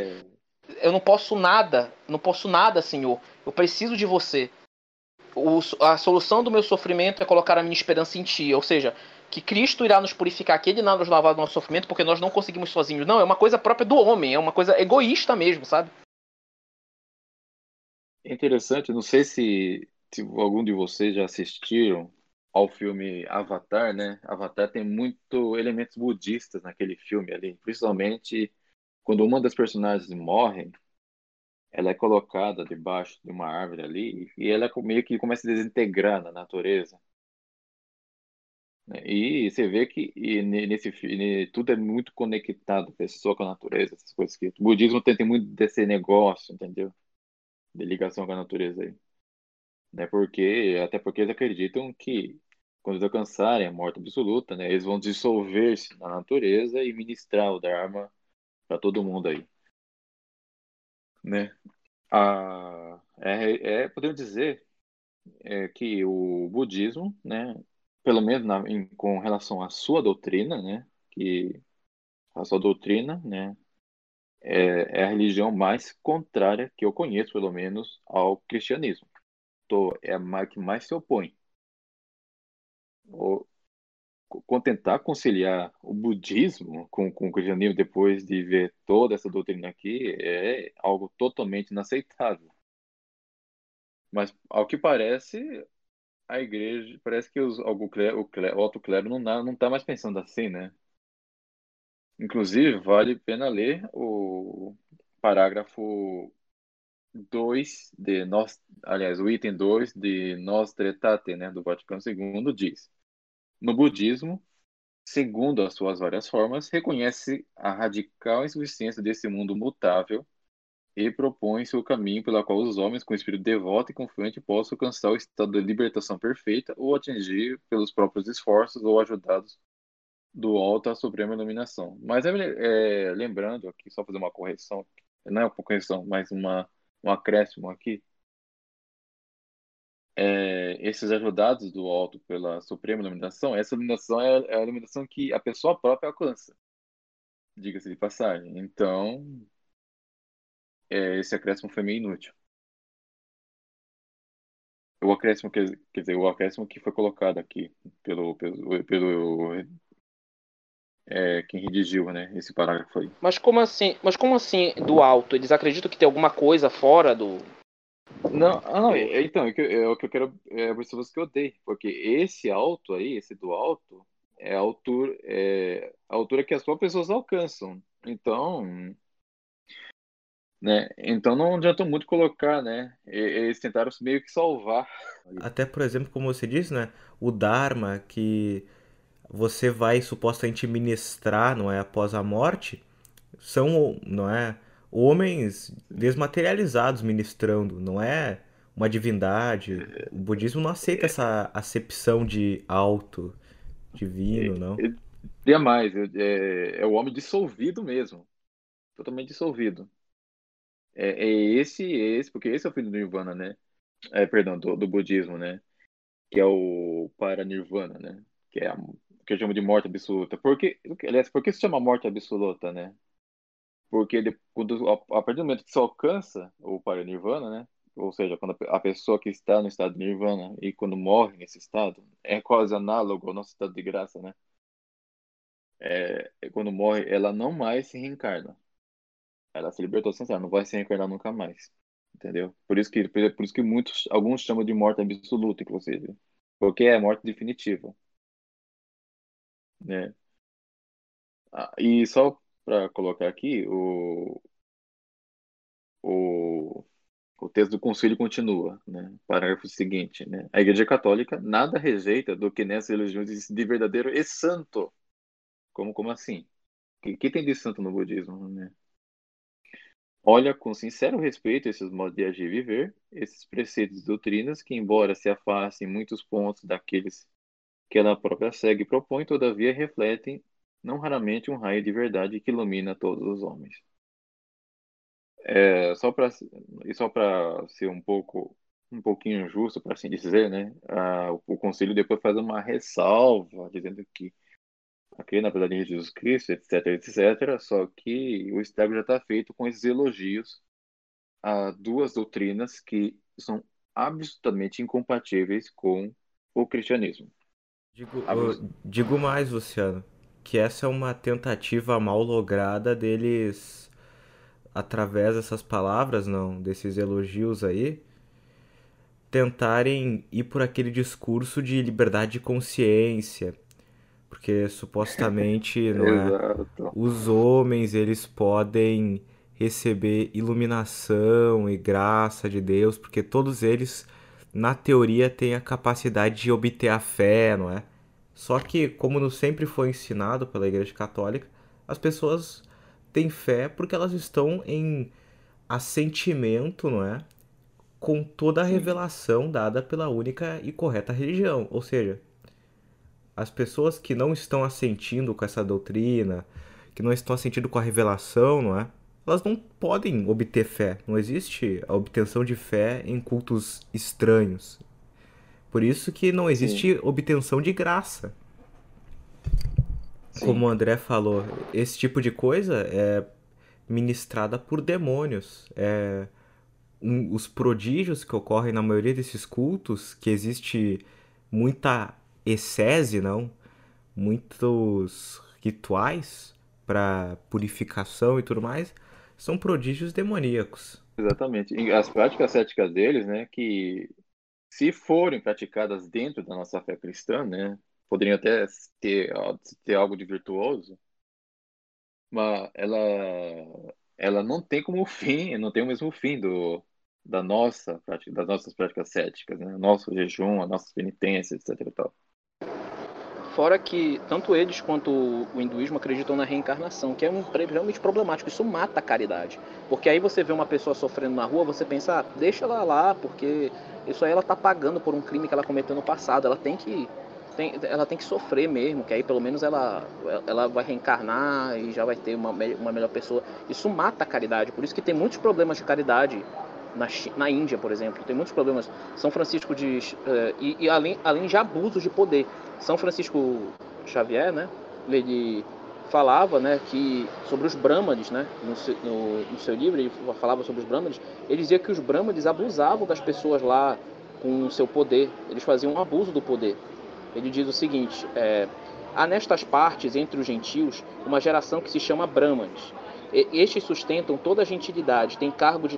eu não posso nada, Senhor, eu preciso de você. A solução do meu sofrimento é colocar a minha esperança em ti, ou seja, que Cristo irá nos purificar, que ele irá nos lavar do nosso sofrimento, porque nós não conseguimos sozinhos. Não, é uma coisa própria do homem, é uma coisa egoísta mesmo, sabe? É interessante, não sei se algum de vocês já assistiram ao filme Avatar, né? Avatar tem muito elementos budistas naquele filme ali, principalmente quando uma das personagens morre, ela é colocada debaixo de uma árvore ali e ela meio que começa a desintegrar na natureza. E você vê que nesse filme tudo é muito conectado, pessoa com a natureza, essas coisas que o budismo tem muito desse negócio, entendeu? De ligação com a natureza aí. Né? Até porque eles acreditam que quando eles alcançarem a morte absoluta, né, eles vão dissolver-se na natureza e ministrar o Dharma para todo mundo aí, né? Podemos dizer que o budismo, né, pelo menos com relação à sua doutrina, né, que a sua doutrina, né, é a religião mais contrária que eu conheço, pelo menos, ao cristianismo. É a que mais se opõe. Tentar conciliar o budismo com o cristianismo depois de ver toda essa doutrina aqui é algo totalmente inaceitável. Mas, ao que parece, a igreja... Parece que o alto clero não está mais pensando assim, né? Inclusive, vale a pena ler o parágrafo 2 de nós... Aliás, o item 2 de Nostra Aetate, né, do Vaticano II, diz... No budismo, segundo as suas várias formas, reconhece a radical insuficiência desse mundo mutável e propõe-se o caminho pelo qual os homens com espírito devoto e confiante possam alcançar o estado de libertação perfeita ou atingir pelos próprios esforços ou ajudados do alto à suprema iluminação. Mas lembrando aqui, só fazer uma correção, não é uma correção, mas um acréscimo aqui, esses ajudados do alto pela suprema iluminação, essa iluminação é a iluminação que a pessoa própria alcança, diga-se de passagem. Então, esse acréscimo foi meio inútil. O acréscimo, quer dizer, o acréscimo que foi colocado aqui pelo quem redigiu, né, esse parágrafo aí. Mas como assim do alto? Eles acreditam que tem alguma coisa fora do... Não, então, é o que eu quero, é por isso que eu dei, porque esse alto aí, esse do alto, é a altura que as suas pessoas alcançam. Então, né, não adiantou muito colocar, né, eles tentaram meio que salvar. Até, por exemplo, como você disse, né, o Dharma, que você vai supostamente ministrar, não é, após a morte, são, não é... homens desmaterializados ministrando, não é uma divindade. O budismo não aceita essa acepção de alto, divino, não. É mais, é o homem dissolvido mesmo, totalmente dissolvido. É esse, porque esse é o filho do nirvana, né? Perdão, do budismo, né? Que é o parinirvana, né? Que é que eu chamo de morte absoluta. Aliás, por que se chama morte absoluta, né? Porque a partir do momento que se alcança o parinirvana, né? Ou seja, quando a pessoa que está no estado de nirvana e quando morre nesse estado, é quase análogo ao nosso estado de graça, né? Quando morre, ela não mais se reencarna. Ela se libertou sem ela não vai se reencarnar nunca mais. Entendeu? Por isso que alguns chamam de morte absoluta, inclusive. Porque é a morte definitiva. Né? E só para colocar aqui, o texto do concílio continua, né? Parágrafo seguinte, né? A Igreja Católica nada rejeita do que nessas religiões existe de verdadeiro e santo. Como assim? O que tem de santo no budismo, né? Olha com sincero respeito esses modos de agir e viver, esses preceitos e doutrinas que, embora se afastem em muitos pontos daqueles que ela própria segue e propõe, todavia refletem, não raramente, um raio de verdade que ilumina todos os homens. Só para ser um pouquinho justo, para assim dizer, né? O Conselho depois faz uma ressalva, dizendo que aqui na verdade de Jesus Cristo, etc, etc, só que o estrago já está feito com esses elogios a duas doutrinas que são absolutamente incompatíveis com o cristianismo. Digo mais, Luciano, que essa é uma tentativa mal lograda deles, através dessas palavras, desses elogios aí, tentarem ir por aquele discurso de liberdade de consciência, porque supostamente os homens eles podem receber iluminação e graça de Deus, porque todos eles, na teoria, têm a capacidade de obter a fé, não é? Só que, como sempre foi ensinado pela Igreja Católica, as pessoas têm fé porque elas estão em assentimento, não é? Com toda a revelação dada pela única e correta religião, ou seja, as pessoas que não estão assentindo com essa doutrina, que não estão assentindo com a revelação, não é? Elas não podem obter fé. Não existe a obtenção de fé em cultos estranhos. Por isso que não existe obtenção de graça. Sim. Como o André falou, esse tipo de coisa é ministrada por demônios. Os prodígios que ocorrem na maioria desses cultos, que existe muita excese, muitos rituais para purificação e tudo mais, são prodígios demoníacos. Exatamente. E as práticas céticas deles, né, que se forem praticadas dentro da nossa fé cristã, né, poderiam até ter algo de virtuoso, mas ela não tem como fim, não tem o mesmo fim das nossas práticas céticas, né, nosso jejum, as nossas penitências, etc. E tal. Fora que tanto eles quanto o hinduísmo acreditam na reencarnação, que é realmente problemático. Isso mata a caridade. Porque aí você vê uma pessoa sofrendo na rua, você pensa, deixa ela lá, porque isso aí ela está pagando por um crime que ela cometeu no passado. Ela tem que sofrer mesmo, que aí pelo menos ela vai reencarnar e já vai ter uma melhor pessoa. Isso mata a caridade. Por isso que tem muitos problemas de caridade na Índia, por exemplo. Tem muitos problemas. São Francisco diz... E além de abusos de poder... São Francisco Xavier, né, ele falava, né, que sobre os brahmanes, né, no seu livro ele falava sobre os brahmanes, ele dizia que os brahmanes abusavam das pessoas lá com o seu poder, eles faziam um abuso do poder. Ele diz o seguinte, há nestas partes, entre os gentios, uma geração que se chama brahmanes. Estes sustentam toda a gentilidade, têm cargo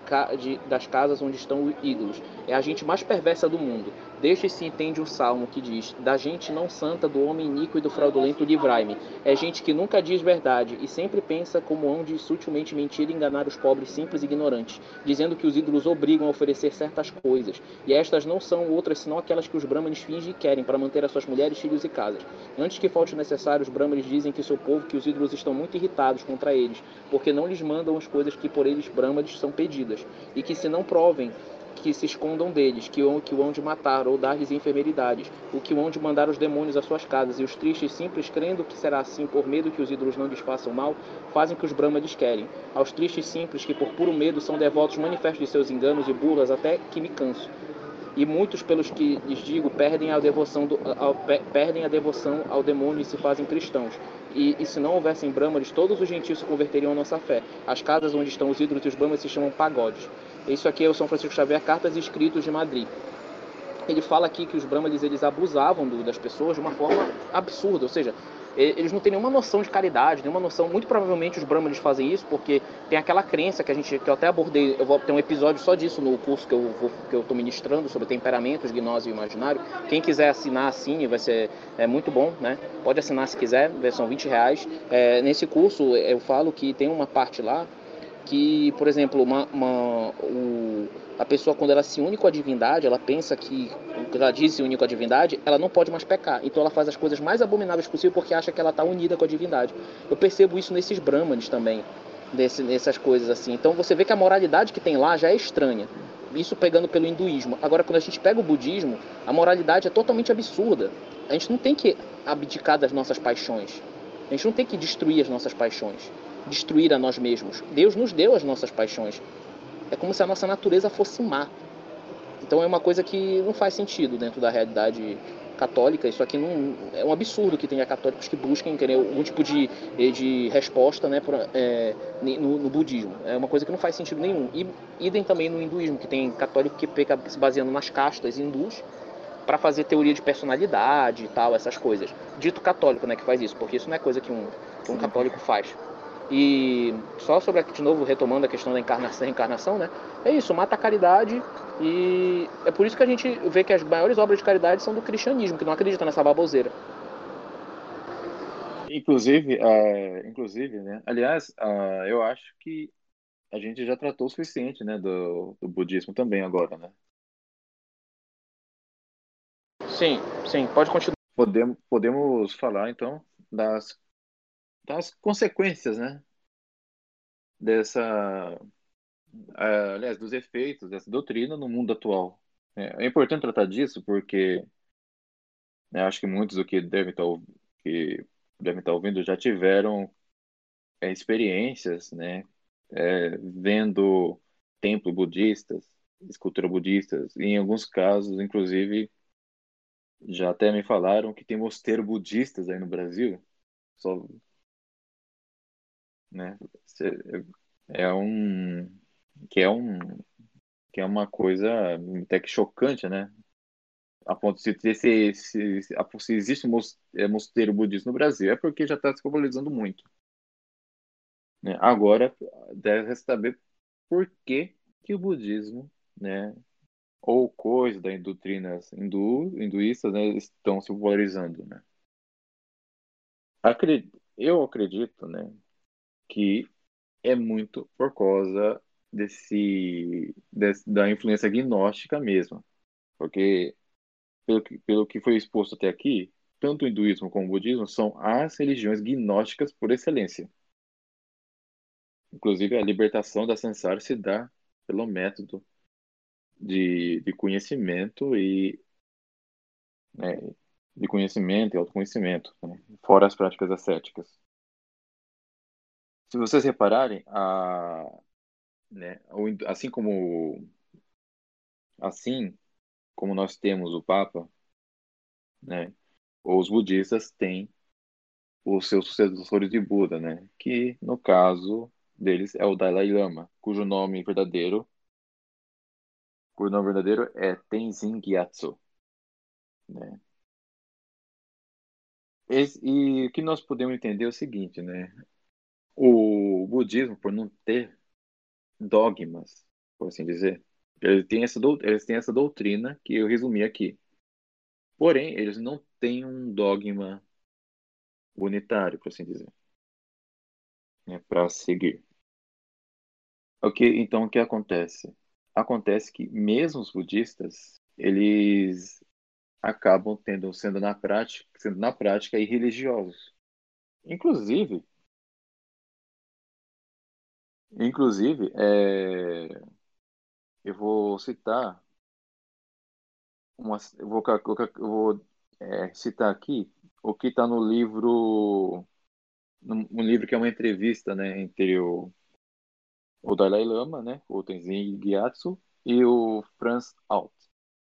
das casas onde estão os ídolos. É a gente mais perversa do mundo. Destes se entende o salmo que diz, da gente não santa, do homem iníquo e do fraudulento livrai-me. É gente que nunca diz verdade e sempre pensa como onde sutilmente mentir e enganar os pobres, simples e ignorantes, dizendo que os ídolos obrigam a oferecer certas coisas, e estas não são outras senão aquelas que os brahmanes fingem e querem para manter as suas mulheres, filhos e casas. Antes que falte o necessário, os brahmanes dizem que o seu povo, que os ídolos estão muito irritados contra eles, porque não lhes mandam as coisas que por eles brahmanes são pedidas, e que se não provem, que se escondam deles, que o hão de matar ou dar-lhes enfermidades, o que o hão de mandar os demônios às suas casas, e os tristes simples, crendo que será assim por medo que os ídolos não lhes façam mal, fazem que os brahmanes querem. Aos tristes simples, que por puro medo são devotos manifestos de seus enganos e burlas, até que me canso. e muitos, pelos que lhes digo, perdem a devoção ao demônio e se fazem cristãos. E se não houvessem brâmanes, todos os gentios se converteriam à nossa fé. As casas onde estão os ídolos e os brâmanes se chamam pagodes. Isso aqui é o São Francisco Xavier, Cartas e Escritos de Madrid. Ele fala aqui que os brâmanes, eles abusavam das pessoas de uma forma absurda, ou seja, eles não têm nenhuma noção de caridade, nenhuma noção. Muito provavelmente os brahmanes fazem isso porque tem aquela crença que eu até abordei. Eu vou ter um episódio só disso no curso que eu estou ministrando sobre temperamentos, gnose e imaginário. Quem quiser assinar, assine, vai ser muito bom, né? Pode assinar se quiser, são R$20. Nesse curso eu falo que tem uma parte lá que, por exemplo, a pessoa, quando ela se une com a divindade, ela pensa que, quando ela diz se une com a divindade, ela não pode mais pecar. Então ela faz as coisas mais abomináveis possível porque acha que ela está unida com a divindade. Eu percebo isso nesses brahmanes também, nessas coisas assim. Então você vê que a moralidade que tem lá já é estranha. Isso pegando pelo hinduísmo. Agora, quando a gente pega o budismo, a moralidade é totalmente absurda. A gente não tem que abdicar das nossas paixões. A gente não tem que destruir as nossas paixões. Destruir a nós mesmos. Deus nos deu as nossas paixões. É como se a nossa natureza fosse má. Então é uma coisa que não faz sentido dentro da realidade católica. Isso aqui não é um absurdo que tenha católicos que busquem algum tipo de resposta, né, no budismo. É uma coisa que não faz sentido nenhum. E idem também no hinduísmo, que tem católico que fica se baseando nas castas hindus para fazer teoria de personalidade e tal, essas coisas. Dito católico, né, que faz isso, porque isso não é coisa que um católico faz. E só sobre, de novo, retomando a questão da reencarnação, né? É isso, mata a caridade, e é por isso que a gente vê que as maiores obras de caridade são do cristianismo, que não acredita nessa baboseira. Inclusive, né? Aliás, eu acho que a gente já tratou o suficiente, né, do budismo também agora, né? Sim, pode continuar. Podemos falar, então, das consequências, né, aliás, dos efeitos dessa doutrina no mundo atual. É importante tratar disso porque, né, acho que muitos do que devem estar ouvindo já tiveram experiências, né, vendo templos budistas, esculturas budistas, e em alguns casos, inclusive, já até me falaram que tem mosteiros budistas aí no Brasil. Só, né? Que é uma coisa até que chocante, né? A ponto de se existe mosteiro budista no Brasil é porque já está se globalizando muito, né? Agora deve saber por que o budismo, né, ou coisas das doutrinas hinduístas, né, estão se popularizando, né? Eu acredito, né, que é muito por causa da influência gnóstica mesmo. Porque, pelo que foi exposto até aqui, tanto o hinduísmo como o budismo são as religiões gnósticas por excelência. Inclusive, a libertação da samsara se dá pelo método de conhecimento e, né, de conhecimento e autoconhecimento, né, fora as práticas ascéticas. Se vocês repararem, né, assim como nós temos o Papa, né, os budistas têm os seus sucessores de Buda, né, que no caso deles é o Dalai Lama, cujo nome verdadeiro é Tenzin Gyatso, né. E o que nós podemos entender é o seguinte, né? O budismo, por não ter dogmas, por assim dizer, eles têm essa doutrina que eu resumi aqui. Porém, eles não têm um dogma unitário, por assim dizer, né, para seguir. Okay, então, o que acontece? Acontece que mesmo os budistas, eles acabam sendo na prática irreligiosos. Inclusive, eu vou citar citar aqui o que está no livro, um livro que é uma entrevista, né, entre o Dalai Lama, né, o Tenzin Gyatso, e o Franz Alt,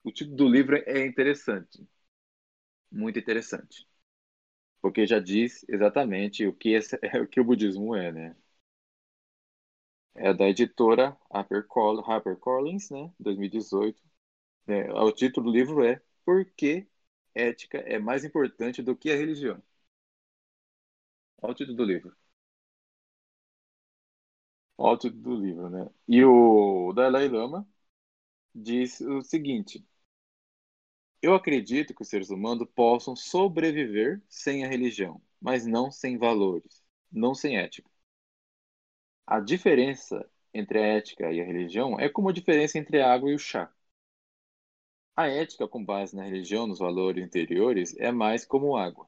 O título do livro é interessante, muito interessante, porque já diz exatamente o que o budismo é, né? É da editora HarperCollins, né? 2018. É, o título do livro é Por que ética é mais importante do que a religião? Olha o título do livro. Olha o título do livro, né? E o Dalai Lama diz o seguinte: eu acredito que os seres humanos possam sobreviver sem a religião, mas não sem valores, não sem ética. A diferença entre a ética e a religião é como a diferença entre a água e o chá. A ética, com base na religião, nos valores interiores, é mais como água.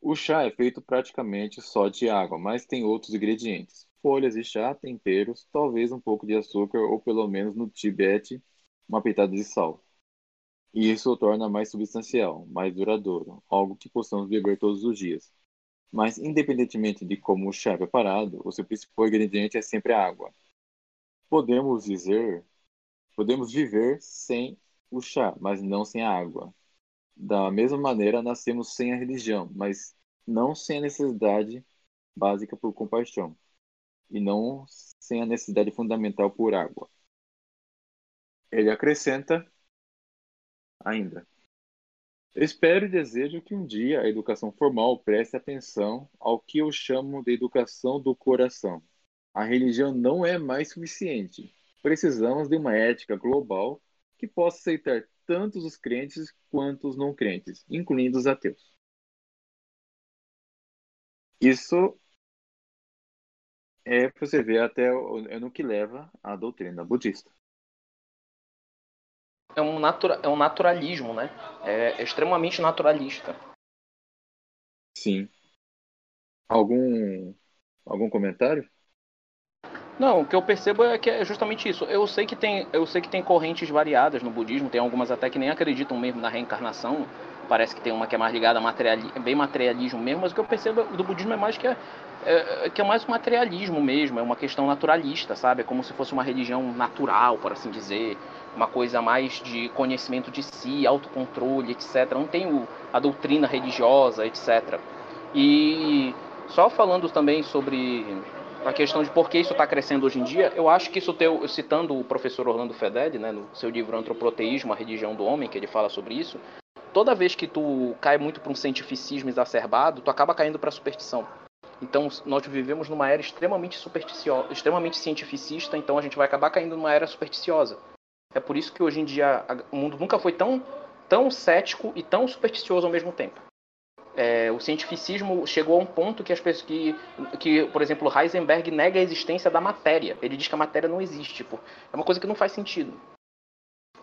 O chá é feito praticamente só de água, mas tem outros ingredientes. Folhas de chá, temperos, talvez um pouco de açúcar ou, pelo menos no Tibete, uma pitada de sal. E isso o torna mais substancial, mais duradouro, algo que possamos beber todos os dias. Mas, independentemente de como o chá é preparado, o seu principal ingrediente é sempre a água. Podemos viver sem o chá, mas não sem a água. Da mesma maneira, nascemos sem a religião, mas não sem a necessidade básica por compaixão. E não sem a necessidade fundamental por água. Ele acrescenta ainda: eu espero e desejo que um dia a educação formal preste atenção ao que eu chamo de educação do coração. A religião não é mais suficiente. Precisamos de uma ética global que possa aceitar tanto os crentes quanto os não crentes, incluindo os ateus. Isso é para você ver até no que leva à doutrina budista. É um naturalismo, né? É extremamente naturalista. Sim. Algum comentário? Não, o que eu percebo é que é justamente isso. Eu sei que tem correntes variadas no budismo, tem algumas até que nem acreditam mesmo na reencarnação. Parece que tem uma que é mais ligada a bem materialismo mesmo, mas o que eu percebo do budismo é mais que é mais um materialismo mesmo, é uma questão naturalista, sabe? É como se fosse uma religião natural, por assim dizer, uma coisa mais de conhecimento de si, autocontrole, etc. Não tem a doutrina religiosa, etc. E só falando também sobre a questão de por que isso está crescendo hoje em dia, eu acho que citando o professor Orlando Fedeli, né, no seu livro Antroproteísmo, a religião do homem, que ele fala sobre isso, toda vez que tu cai muito para um cientificismo exacerbado, tu acaba caindo para a superstição. Então, nós vivemos numa era extremamente supersticiosa, extremamente cientificista, então a gente vai acabar caindo numa era supersticiosa. É por isso que hoje em dia o mundo nunca foi tão cético e tão supersticioso ao mesmo tempo. O cientificismo chegou a um ponto que as pessoas que, por exemplo, Heisenberg nega a existência da matéria. Ele diz que a matéria não existe. Tipo, é uma coisa que não faz sentido.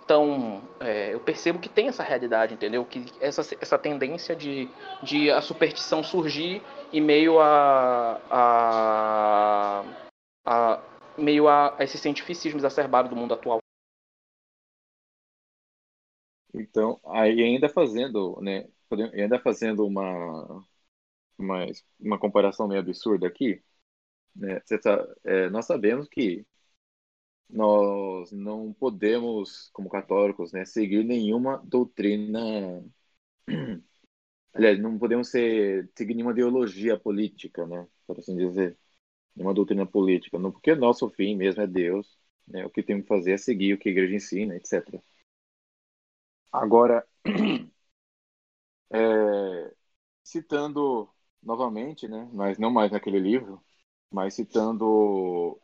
Então, eu percebo que tem essa realidade, entendeu? Que essa tendência de a superstição surgir e meio a esse cientificismo exacerbado do mundo atual. Então, aí ainda fazendo uma comparação meio absurda aqui, né? Nós sabemos que nós não podemos, como católicos, né, seguir nenhuma doutrina, aliás, não podemos seguir nenhuma ideologia política, né, por assim dizer, nenhuma doutrina política, não, porque nosso fim mesmo é Deus, né, o que temos que fazer é seguir o que a igreja ensina, etc. Agora, citando novamente, né, mas não mais naquele livro, mas citando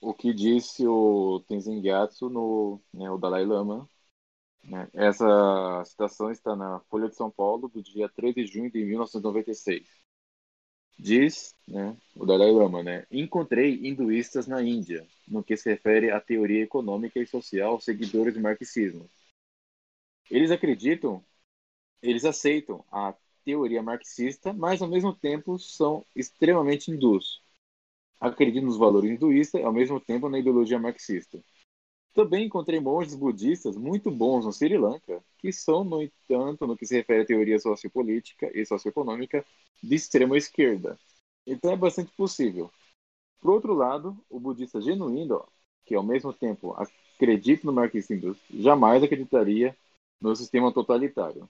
o que disse o Tenzin Gyatso, o Dalai Lama, né? Essa citação está na Folha de São Paulo, do dia 3 de junho de 1996. Diz, né, o Dalai Lama, né: encontrei hinduístas na Índia, no que se refere à teoria econômica e social, seguidores do marxismo. Eles aceitam a teoria marxista, mas ao mesmo tempo são extremamente hindus. Acredito nos valores hinduístas e, ao mesmo tempo, na ideologia marxista. Também encontrei monges budistas muito bons no Sri Lanka, que são, no entanto, no que se refere à teoria sociopolítica e socioeconômica, de extrema esquerda. Então é bastante possível. Por outro lado, o budista genuíno, que ao mesmo tempo acredita no marxismo, jamais acreditaria no sistema totalitário.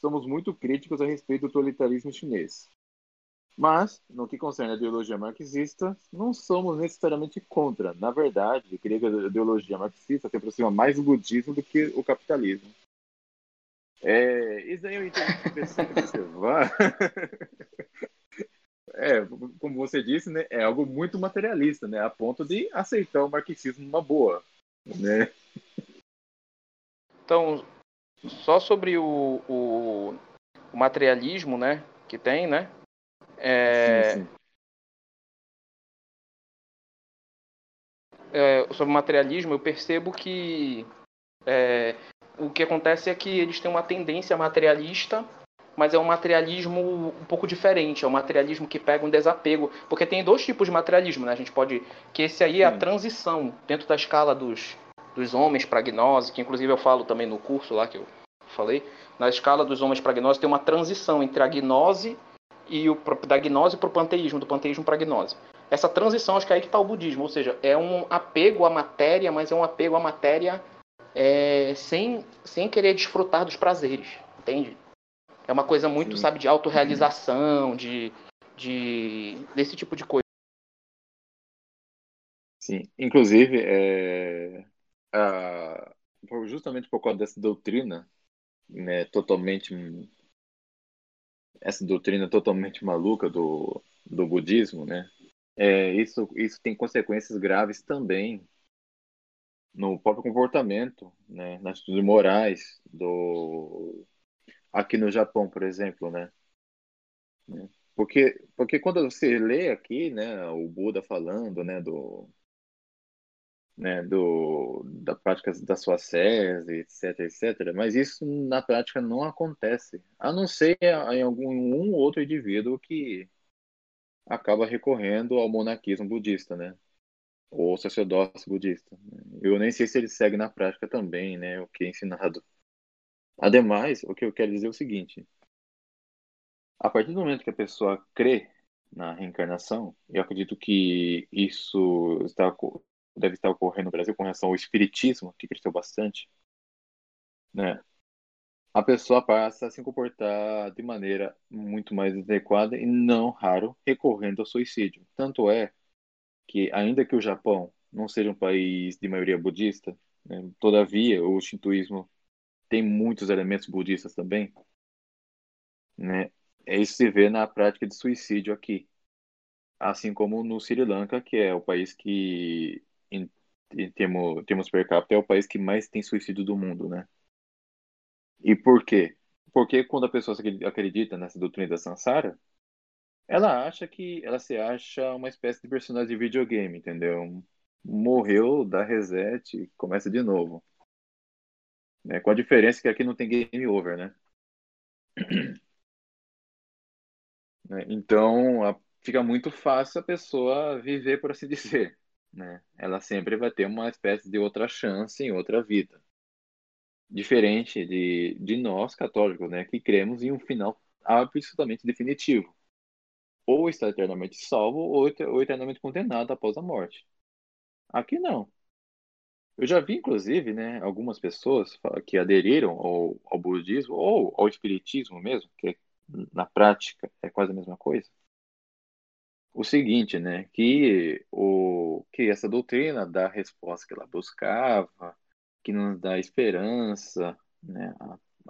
Somos muito críticos a respeito do totalitarismo chinês. Mas, no que concerne à ideologia marxista, não somos necessariamente contra. Na verdade, creio que a ideologia marxista se aproxima mais do budismo do que o capitalismo. Isso daí eu entendi que precisa observar. Como você disse, né, é algo muito materialista, né, a ponto de aceitar o marxismo numa boa. Né? Então, só sobre o materialismo, né, que tem, né? Sim. Sobre o materialismo, eu percebo que o que acontece é que eles têm uma tendência materialista, mas é um materialismo um pouco diferente, é um materialismo que pega um desapego, porque tem dois tipos de materialismo, né? A gente pode, que esse aí é a transição dentro da escala dos homens para a gnose, que inclusive eu falo também no curso lá que eu falei, na escala dos homens para a gnose tem uma transição entre a gnose e da gnose para o panteísmo, do panteísmo para a gnose. Essa transição, acho que é aí que está o budismo, ou seja, é um apego à matéria, mas é um apego à matéria sem querer desfrutar dos prazeres, entende? É uma coisa muito, sabe, de autorrealização, desse tipo de coisa. Sim, inclusive, justamente por causa dessa doutrina, né, totalmente maluca do budismo, né? Isso tem consequências graves também no próprio comportamento, né? Nas atitudes morais aqui no Japão, por exemplo, né? Porque quando você lê aqui, né, o Buda falando, né, da prática das suas séries, etc, etc. Mas isso na prática não acontece, a não ser em algum outro indivíduo que acaba recorrendo ao monaquismo budista, né? Ou sacerdócio budista. Eu nem sei se ele segue na prática também, né, o que é ensinado. Ademais, o que eu quero dizer é o seguinte: a partir do momento que a pessoa crê na reencarnação, eu acredito que isso deve estar ocorrendo no Brasil com relação ao espiritismo, que cresceu bastante, né? A pessoa passa a se comportar de maneira muito mais adequada e não raro recorrendo ao suicídio. Tanto é que, ainda que o Japão não seja um país de maioria budista, né, todavia o shintoísmo tem muitos elementos budistas também, né? Isso se vê na prática de suicídio aqui, assim como no Sri Lanka, que é o país que em termos per capita, é o país que mais tem suicídio do mundo, né? E por quê? Porque quando a pessoa acredita nessa doutrina da samsara, ela se acha uma espécie de personagem de videogame, entendeu? Morreu, dá reset e começa de novo. Com a diferença que aqui não tem game over, né? Então, fica muito fácil a pessoa viver, por assim dizer, né? Ela sempre vai ter uma espécie de outra chance em outra vida, diferente de nós católicos, né, que cremos em um final absolutamente definitivo, ou está eternamente salvo ou eternamente condenado após a morte. Aqui não. Eu já vi, inclusive, né, algumas pessoas que aderiram ao budismo ou ao espiritismo mesmo, que na prática é quase a mesma coisa, o seguinte, né, que essa doutrina dá a resposta que ela buscava, que nos dá esperança, né,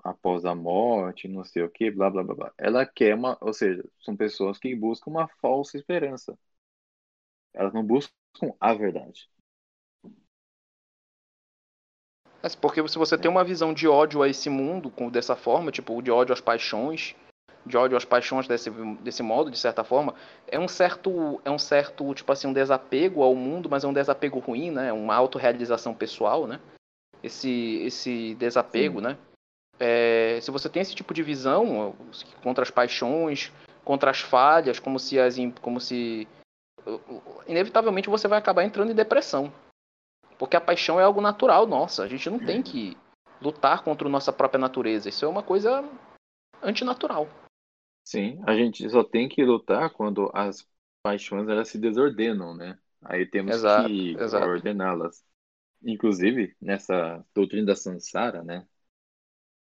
após a morte, não sei o que, blá, blá, blá, blá. Ou seja, são pessoas que buscam uma falsa esperança. Elas não buscam a verdade. Porque se você tem uma visão de ódio a esse mundo dessa forma, tipo, de ódio às paixões desse modo, de certa forma, é um certo tipo assim, um desapego ao mundo, mas é um desapego ruim, né? Uma autorrealização pessoal, né? Esse desapego, sim, né? Se você tem esse tipo de visão contra as paixões, contra as falhas, como se inevitavelmente você vai acabar entrando em depressão, porque a paixão é algo natural, nossa, a gente não tem que lutar contra a nossa própria natureza, isso é uma coisa antinatural. Sim, a gente só tem que lutar quando as paixões elas se desordenam, né? Aí temos exato, que ordená-las. Inclusive, nessa doutrina da samsara, né?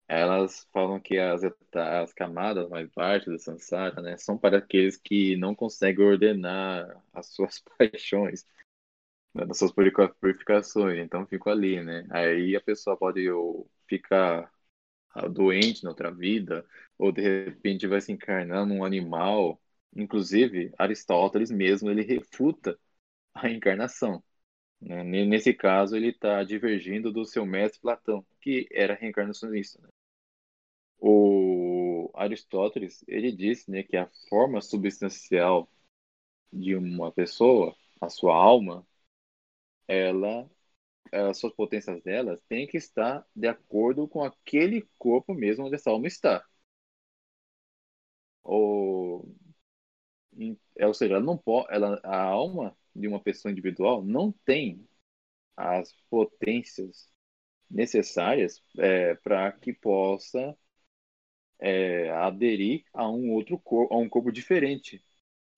Elas falam que as camadas mais baixas da samsara, né, são para aqueles que não conseguem ordenar as suas paixões, né, as suas purificações. Então, ficam ali, né? Aí a pessoa pode ficar doente na outra vida, ou de repente vai se encarnar num animal. Inclusive, Aristóteles mesmo, ele refuta a encarnação. Né? Nesse caso, ele está divergindo do seu mestre Platão, que era reencarnacionista, né? O Aristóteles, ele disse, né, que a forma substancial de uma pessoa, a sua alma, as suas potências delas têm que estar de acordo com aquele corpo mesmo onde essa alma está. Ou seja, a alma de uma pessoa individual não tem as potências necessárias para que possa aderir a um outro corpo, a um corpo diferente,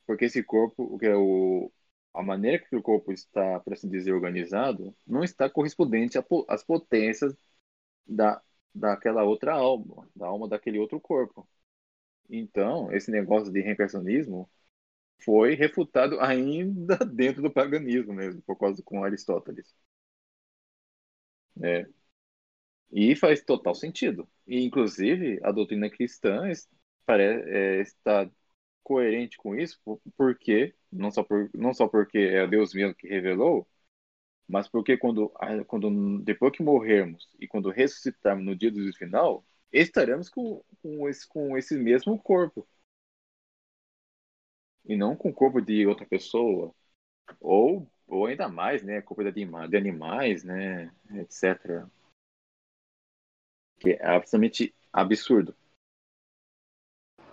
porque esse corpo, a maneira que o corpo está, para se dizer, organizado, não está correspondente às potências daquela outra alma, da alma daquele outro corpo. Então, esse negócio de reencarnacionismo foi refutado ainda dentro do paganismo mesmo, por causa com Aristóteles. É. E faz total sentido. E, inclusive, a doutrina cristã está coerente com isso, porque não só porque é Deus mesmo que revelou, mas porque depois que morrermos e quando ressuscitarmos no dia do juízo final, estaremos com esse mesmo corpo, e não com o corpo de outra pessoa, ou ainda mais, né, corpo de animais, né, etc. Que é absolutamente absurdo.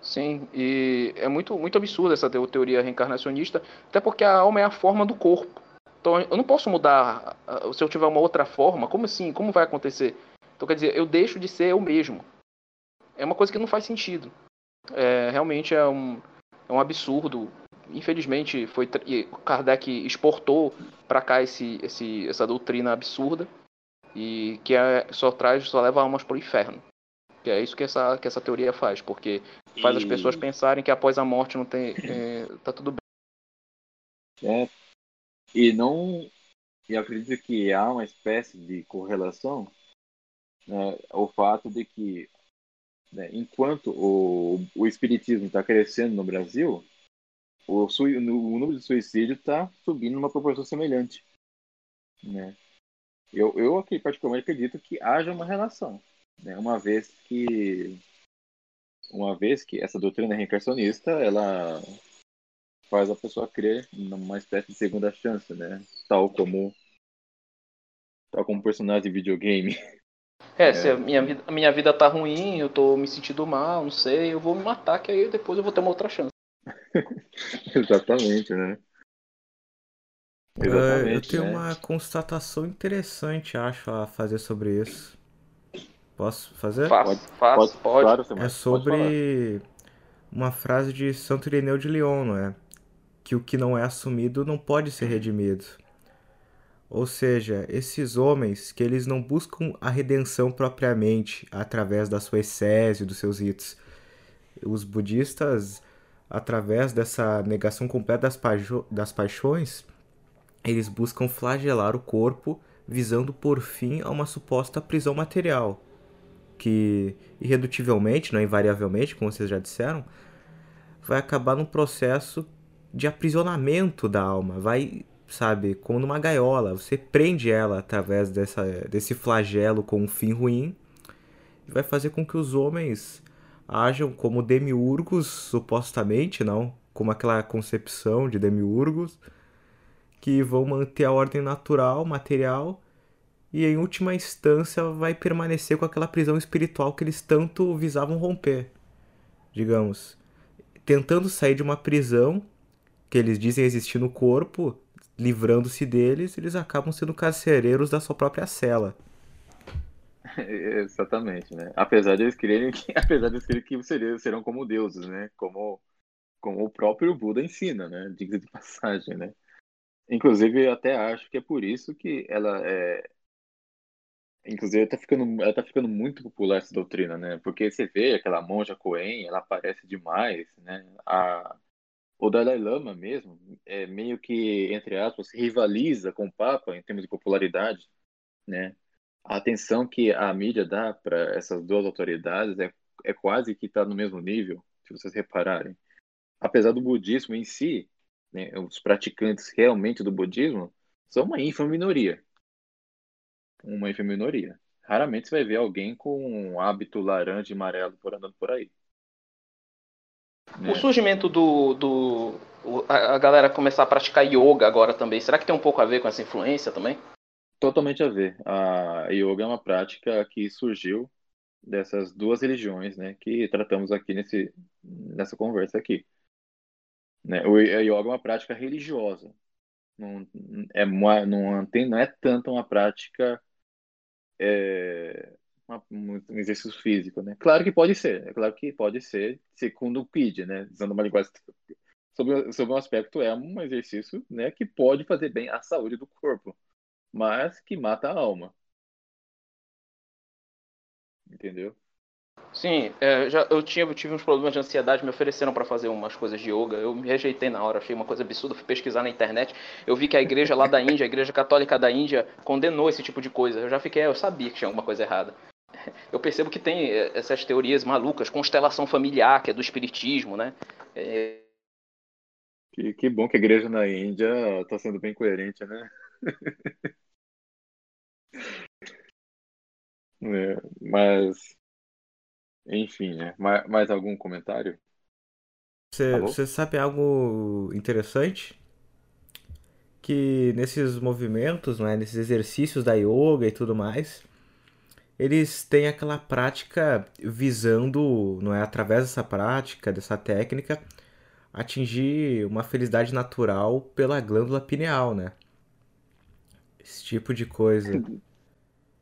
Sim, e é muito, muito absurda essa teoria reencarnacionista, até porque a alma é a forma do corpo. Então, eu não posso mudar, se eu tiver uma outra forma, como assim? Como vai acontecer? Então, quer dizer, eu deixo de ser eu mesmo. É uma coisa que não faz sentido. Realmente é um absurdo. Infelizmente, Kardec exportou para cá essa doutrina absurda, e que só leva almas para o inferno. Que é isso que essa teoria faz, porque faz as pessoas pensarem que após a morte não tem, tá tudo bem. E acredito que há uma espécie de correlação, né, ao fato de que, né, enquanto o espiritismo está crescendo no Brasil, o número de suicídio está subindo numa proporção semelhante, né? Eu aqui particularmente acredito que haja uma relação, né? Uma vez que essa doutrina reencarnacionista, ela faz a pessoa crer numa espécie de segunda chance, né? Tal como personagem de videogame. Se a minha vida tá ruim, eu tô me sentindo mal, não sei, eu vou me matar, que aí depois eu vou ter uma outra chance. Exatamente, né? Exatamente, eu tenho, né, uma constatação interessante, acho, a fazer sobre isso. Posso fazer? Pode. Claro, você é sobre uma frase de Santo Ireneu de Lyon, não é? Que o que não é assumido não pode ser redimido. Ou seja, esses homens que eles não buscam a redenção propriamente através da sua ascese, dos seus ritos. Os budistas, através dessa negação completa das paixões, eles buscam flagelar o corpo, visando por fim a uma suposta prisão material, que irredutivelmente, não invariavelmente, como vocês já disseram, vai acabar num processo de aprisionamento da alma, vai, sabe, como numa gaiola, você prende ela através desse flagelo com um fim ruim, e vai fazer com que os homens ajam como demiurgos, supostamente, não, como aquela concepção de demiurgos, que vão manter a ordem natural, material, e em última instância vai permanecer com aquela prisão espiritual que eles tanto visavam romper, digamos. Tentando sair de uma prisão que eles dizem existir no corpo, livrando-se deles, eles acabam sendo carcereiros da sua própria cela. Exatamente, né? Apesar de eles crerem que serão como deuses, né? Como o próprio Buda ensina, né? Diga-se de passagem, né? Inclusive, eu até acho que é por isso que ela é. Inclusive, ela tá ficando muito popular essa doutrina, né? Porque você vê aquela monja Coen, ela aparece demais, né? O Dalai Lama mesmo, meio que, entre aspas, rivaliza com o Papa em termos de popularidade, né? A atenção que a mídia dá para essas duas autoridades é quase que está no mesmo nível, se vocês repararem. Apesar do budismo em si, né, os praticantes realmente do budismo são uma ínfima minoria. Uma ínfima minoria. Raramente você vai ver alguém com um hábito laranja e amarelo andando por aí. Né? O surgimento a galera começar a praticar yoga agora também, será que tem um pouco a ver com essa influência também? Totalmente a ver. A yoga é uma prática que surgiu dessas duas religiões, né, que tratamos aqui nessa conversa aqui. Né? O yoga é uma prática religiosa. Não é tanto uma prática, um exercício físico, né? Claro que pode ser, segundo o PID, né? Dizendo uma linguagem sobre um aspecto, é um exercício, né, que pode fazer bem à saúde do corpo, mas que mata a alma. Entendeu? Sim, eu tive uns problemas de ansiedade, me ofereceram para fazer umas coisas de yoga, eu me rejeitei na hora, achei uma coisa absurda, fui pesquisar na internet, eu vi que a igreja lá da Índia, a igreja católica da Índia, condenou esse tipo de coisa, eu sabia que tinha alguma coisa errada. Eu percebo que tem essas teorias malucas, constelação familiar, que é do espiritismo, né? Que bom que a igreja na Índia está sendo bem coerente, né? Mas... enfim, né? Mais algum comentário? Você sabe algo interessante? Que nesses movimentos, né, nesses exercícios da yoga e tudo mais, eles têm aquela prática visando, não é, através dessa prática, dessa técnica, atingir uma felicidade natural pela glândula pineal, né? Esse tipo de coisa.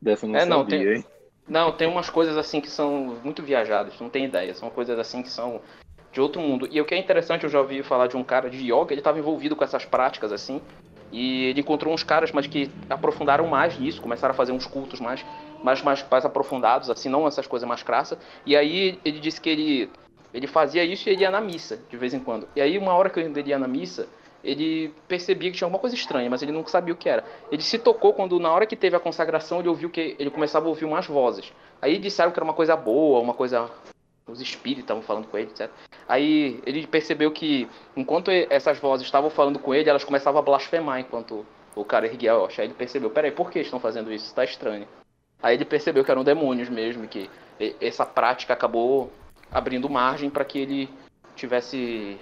Dessa eu não sabia, hein? Não, tem umas coisas assim que são muito viajadas, não tem ideia, são coisas assim que são de outro mundo. E o que é interessante, eu já ouvi falar de um cara de yoga, ele estava envolvido com essas práticas assim, e ele encontrou uns caras, mas que aprofundaram mais nisso, começaram a fazer uns cultos mais aprofundados, assim, não essas coisas mais crassas. E aí ele disse que ele fazia isso e ele ia na missa, de vez em quando. E aí uma hora que ele ia na missa, ele percebia que tinha alguma coisa estranha, mas ele nunca sabia o que era. Ele se tocou quando, na hora que teve a consagração, ele ouviu que ele começava a ouvir umas vozes. Aí disseram que era uma coisa boa, uma coisa... os espíritos estavam falando com ele, etc. Aí ele percebeu que, enquanto essas vozes estavam falando com ele, elas começavam a blasfemar enquanto o cara erguia a rocha. Aí ele percebeu, peraí, por que estão fazendo isso? Isso tá estranho. Aí ele percebeu que eram demônios mesmo, que essa prática acabou abrindo margem para que ele tivesse...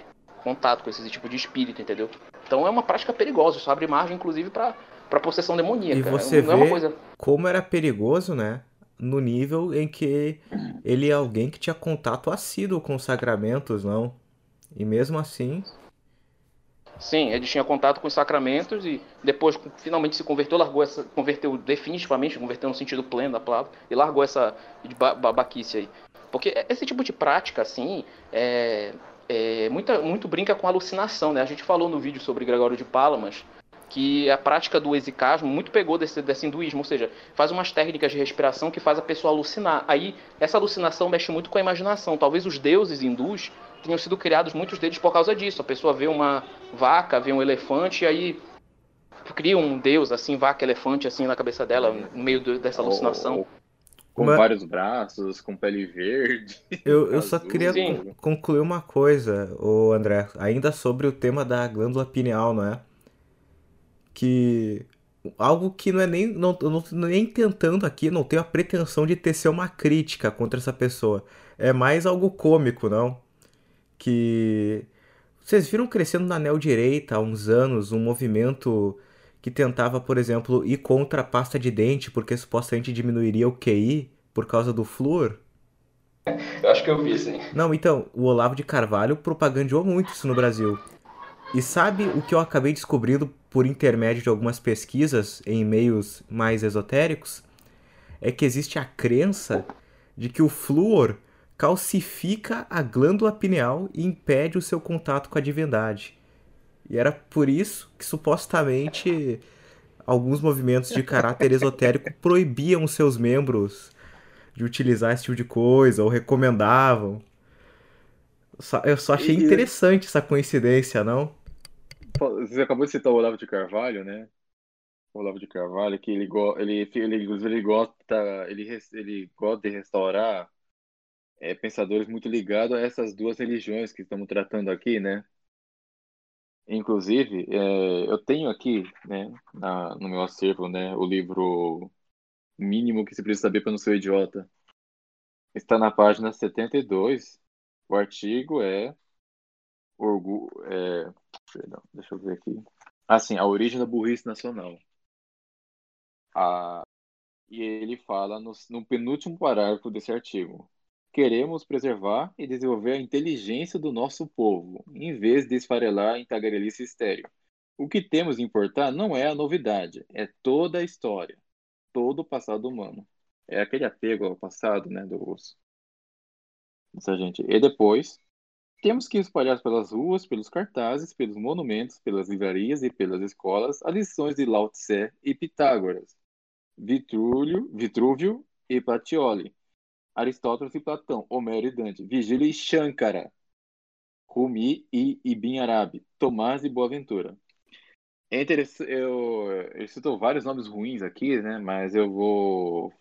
contato com esse tipo de espírito, entendeu? Então é uma prática perigosa, isso abre margem, inclusive, para possessão demoníaca. E você vê como era perigoso, né? No nível em que ele é alguém que tinha contato assíduo com sacramentos, não? E mesmo assim... Sim, ele tinha contato com os sacramentos e depois finalmente se converteu, converteu definitivamente, converteu no sentido pleno da palavra e largou essa babaquice aí. Porque esse tipo de prática, assim, muito brinca com alucinação, né? A gente falou no vídeo sobre Gregório de Palamas que a prática do exicasmo muito pegou desse hinduísmo, ou seja, faz umas técnicas de respiração que faz a pessoa alucinar. Aí essa alucinação mexe muito com a imaginação. Talvez os deuses hindus tenham sido criados, muitos deles, por causa disso. A pessoa vê uma vaca, vê um elefante e aí cria um deus, assim, vaca, elefante, assim, na cabeça dela, no meio dessa alucinação. Com vários braços, com pele verde. Eu só queria concluir uma coisa, André, ainda sobre o tema da glândula pineal, não é? Que algo que não é nem, não tentando aqui, não tenho a pretensão de tecer uma crítica contra essa pessoa. É mais algo cômico, não? Que vocês viram crescendo na neo-direita há uns anos um movimento que tentava, por exemplo, ir contra a pasta de dente, porque supostamente diminuiria o QI por causa do flúor? Eu acho que eu vi, sim. Não, então, o Olavo de Carvalho propagandeou muito isso no Brasil. E sabe o que eu acabei descobrindo por intermédio de algumas pesquisas em meios mais esotéricos? É que existe a crença de que o flúor calcifica a glândula pineal e impede o seu contato com a divindade. E era por isso que supostamente alguns movimentos de caráter esotérico proibiam seus membros de utilizar esse tipo de coisa, ou recomendavam. Eu só achei interessante essa coincidência, não? Você acabou de citar o Olavo de Carvalho, né? O Olavo de Carvalho, que ele gosta de restaurar pensadores muito ligados a essas duas religiões que estamos tratando aqui, né? Inclusive, eu tenho aqui, né, no meu acervo, né, o livro Mínimo que se precisa saber para não ser idiota. Está na página 72. O artigo Perdão, deixa eu ver aqui. Assim, a origem da burrice nacional. E ele fala no penúltimo parágrafo desse artigo: queremos preservar e desenvolver a inteligência do nosso povo, em vez de esfarelar em tagarelice estéril. O que temos de importar não é a novidade, é toda a história, todo o passado humano. É aquele apego ao passado, né, dessa gente. E depois, temos que espalhar pelas ruas, pelos cartazes, pelos monumentos, pelas livrarias e pelas escolas as lições de Lao Tse e Pitágoras, Vitrúvio e Platioli, Aristóteles e Platão, Homero e Dante, Virgílio e Shankara, Rumi e Ibn Arabi, Tomás e Boaventura. É interessante, eu cito vários nomes ruins aqui, né? Mas eu vou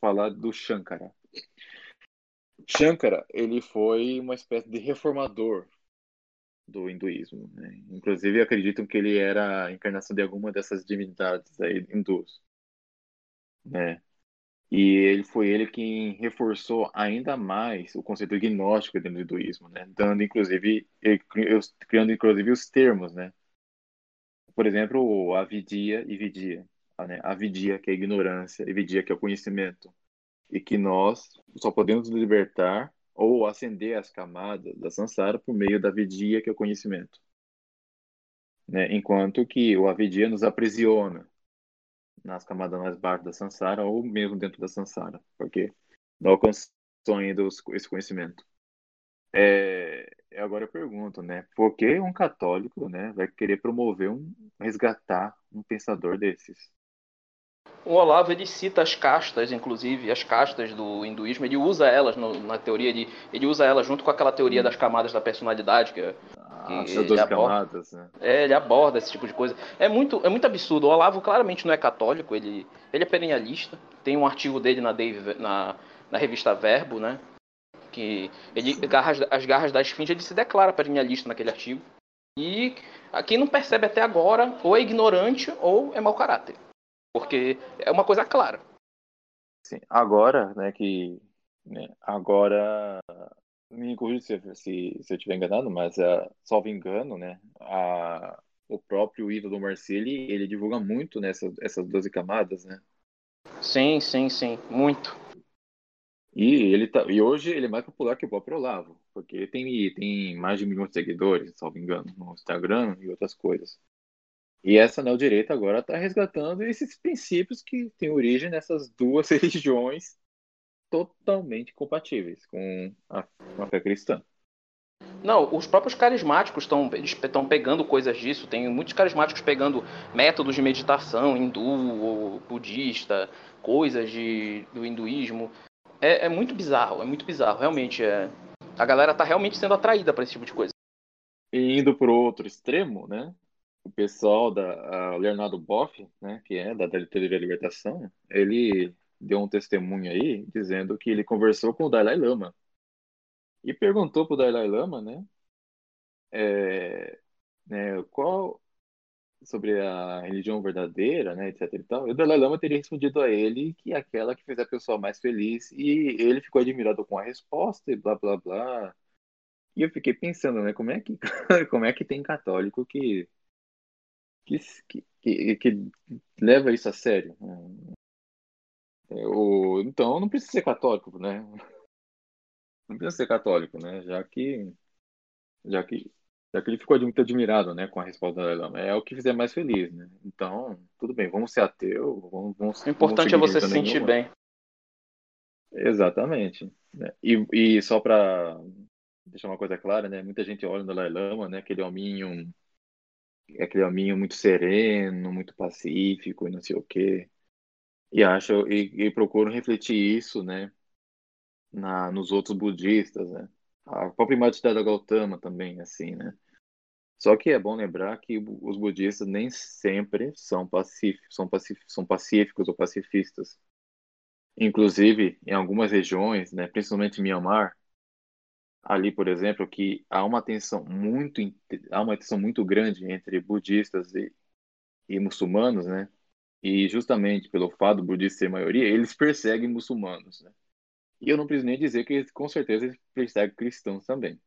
falar do Shankara. Shankara, ele foi uma espécie de reformador do hinduísmo, né? Inclusive, acreditam que ele era a encarnação de alguma dessas divindades aí hindus, né? E ele foi ele quem reforçou ainda mais o conceito gnóstico dentro do hinduísmo, né? Criando inclusive os termos, né? Por exemplo, avidia e vidia, né? Avidia, que é a ignorância, e vidia, que é o conhecimento. E que nós só podemos nos libertar ou ascender as camadas da samsara por meio da vidia, que é o conhecimento, né? Enquanto que o avidia nos aprisiona nas camadas mais baixas da samsara ou mesmo dentro da samsara, porque não alcançou ainda esse conhecimento. Agora eu pergunto, né? Por que um católico, né, vai querer resgatar um pensador desses? O Olavo, ele cita as castas, inclusive, as castas do hinduísmo. Ele usa elas na teoria, ele usa elas junto com aquela teoria das camadas da personalidade, que aborda, né? Ele aborda esse tipo de coisa. É muito absurdo. O Olavo claramente não é católico, ele é perennialista. Tem um artigo dele na revista Verbo, né? Que as garras da esfinge, ele se declara perennialista naquele artigo. E quem não percebe até agora, ou é ignorante, ou é mau caráter. Porque é uma coisa clara. Sim, agora, né, me corrija se eu estiver enganado, mas, salvo engano, né, o próprio Ítalo Marcilli, ele divulga muito essas 12 camadas, né? Sim, muito. E hoje ele é mais popular que o próprio Olavo, porque tem mais de 1 milhão de seguidores, salvo engano, no Instagram e outras coisas. E essa neodireita agora está resgatando esses princípios que têm origem nessas duas religiões totalmente compatíveis com a fé cristã. Não, os próprios carismáticos estão pegando coisas disso. Tem muitos carismáticos pegando métodos de meditação hindu ou budista, coisas do hinduísmo. É muito bizarro, realmente. A galera está realmente sendo atraída para esse tipo de coisa. E indo para o outro extremo, né? O pessoal Leonardo Boff, né, que é da Teoria da Libertação, ele deu um testemunho aí, dizendo que ele conversou com o Dalai Lama e perguntou para o Dalai Lama, né, qual sobre a religião verdadeira, né, etc. E tal. E o Dalai Lama teria respondido a ele que é aquela que fez a pessoa mais feliz, e ele ficou admirado com a resposta e blá, blá, blá. E eu fiquei pensando, né, como é que tem católico que leva isso a sério. Então, não precisa ser católico, né? Não precisa ser católico, né? Já que ele ficou muito admirado, né, com a resposta da Lama. É o que fizer mais feliz, né? Então, tudo bem, vamos ser ateu, vamos. O importante é você se sentir bem. Exatamente. E só para deixar uma coisa clara, né? Muita gente olha no Dalai Lama, né? Aquele hominho aquele hominho muito sereno, muito pacífico e não sei o quê. E acho, e procuro refletir isso, né, nos outros budistas, né? A própria imagem da Gautama também, assim, né? Só que é bom lembrar que os budistas nem sempre são pacíficos ou pacifistas. Inclusive, em algumas regiões, né, principalmente em Myanmar, ali, por exemplo, que há uma tensão muito grande entre budistas e muçulmanos, né? E justamente pelo fato do budista ser maioria, eles perseguem muçulmanos, né? E eu não preciso nem dizer que eles, com certeza, eles perseguem cristãos também.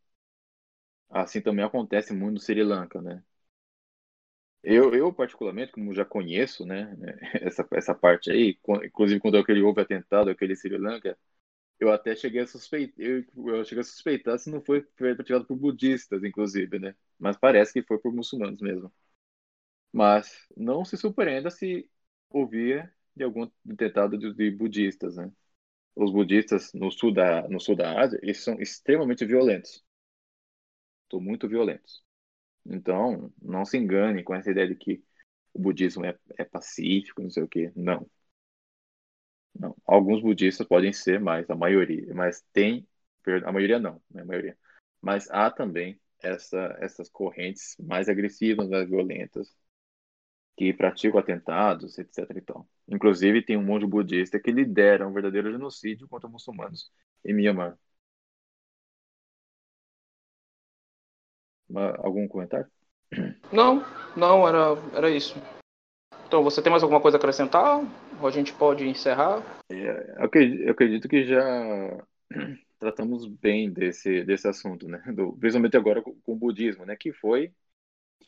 Assim também acontece muito no Sri Lanka, né? Eu particularmente, como já conheço, né, essa parte aí, inclusive quando houve atentado aquele Sri Lanka, eu até cheguei a suspeitar, se não foi praticado por budistas, inclusive, né? Mas parece que foi por muçulmanos mesmo. Mas não se surpreenda se ouvir de algum atentado de budistas, né? Os budistas no sul da Ásia, eles são extremamente violentos. São muito violentos. Então, não se engane com essa ideia de que o budismo é pacífico, não sei o quê. Não. Não. Alguns budistas podem ser, mas a maioria, a maioria não, né? A maioria. Mas há também essas correntes mais agressivas, mais violentas, que praticam atentados, etc. E tal. Inclusive, tem um monge budista que lidera um verdadeiro genocídio contra muçulmanos em Myanmar. Algum comentário? Não, era isso. Então, você tem mais alguma coisa a acrescentar? Ou a gente pode encerrar? Eu acredito que já tratamos bem desse assunto, né? Principalmente agora com o budismo, né? Que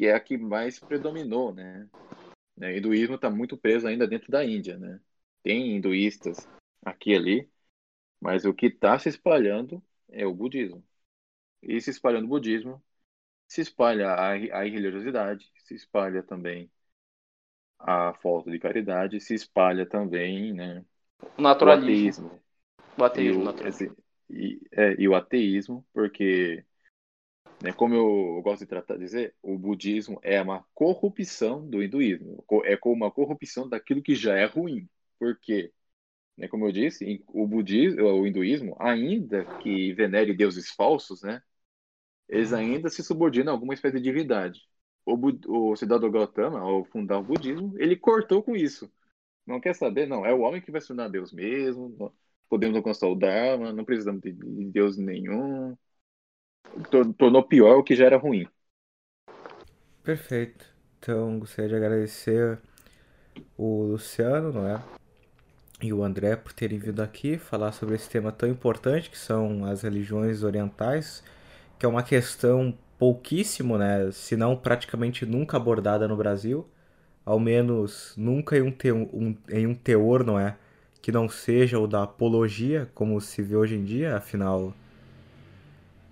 é a que mais predominou, né? O hinduísmo está muito preso ainda dentro da Índia, né? Tem hinduístas aqui e ali, mas o que está se espalhando é o budismo. E se espalhando o budismo, se espalha a irreligiosidade, se espalha também a falta de caridade, se espalha também, né, o ateísmo, porque, né, como eu gosto de dizer, o budismo é uma corrupção do hinduísmo, é como uma corrupção daquilo que já é ruim, porque, né, como eu disse, o hinduísmo, ainda que venere deuses falsos, né, eles ainda se subordinam a alguma espécie de divindade. O Siddhartha Gautama, ao fundar o budismo, ele cortou com isso. Não quer saber, não. É o homem que vai se tornar Deus mesmo. Podemos alcançar o Dharma, não precisamos de Deus nenhum. Tornou pior o que já era ruim. Perfeito. Então, gostaria de agradecer o Luciano, não é? E o André por terem vindo aqui falar sobre esse tema tão importante que são as religiões orientais, que é uma questão pouquíssimo, né, se não praticamente nunca abordada no Brasil, ao menos nunca em um teor, não é, que não seja o da apologia, como se vê hoje em dia. Afinal,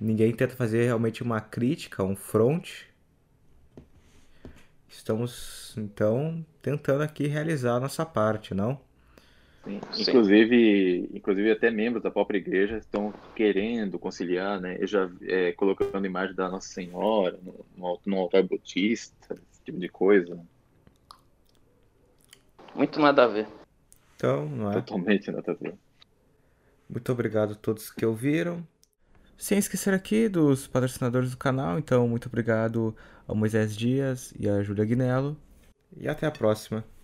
ninguém tenta fazer realmente uma crítica, um front. Estamos, então, tentando aqui realizar a nossa parte, não? Sim. Inclusive até membros da própria igreja estão querendo conciliar, né? Eu já colocando a imagem da Nossa Senhora no altar budista, esse tipo de coisa. Muito nada a ver. Então, não é? Totalmente nada a ver. Muito obrigado a todos que ouviram. Sem esquecer aqui dos patrocinadores do canal, então muito obrigado a Moisés Dias e a Júlia Guinello. E até a próxima.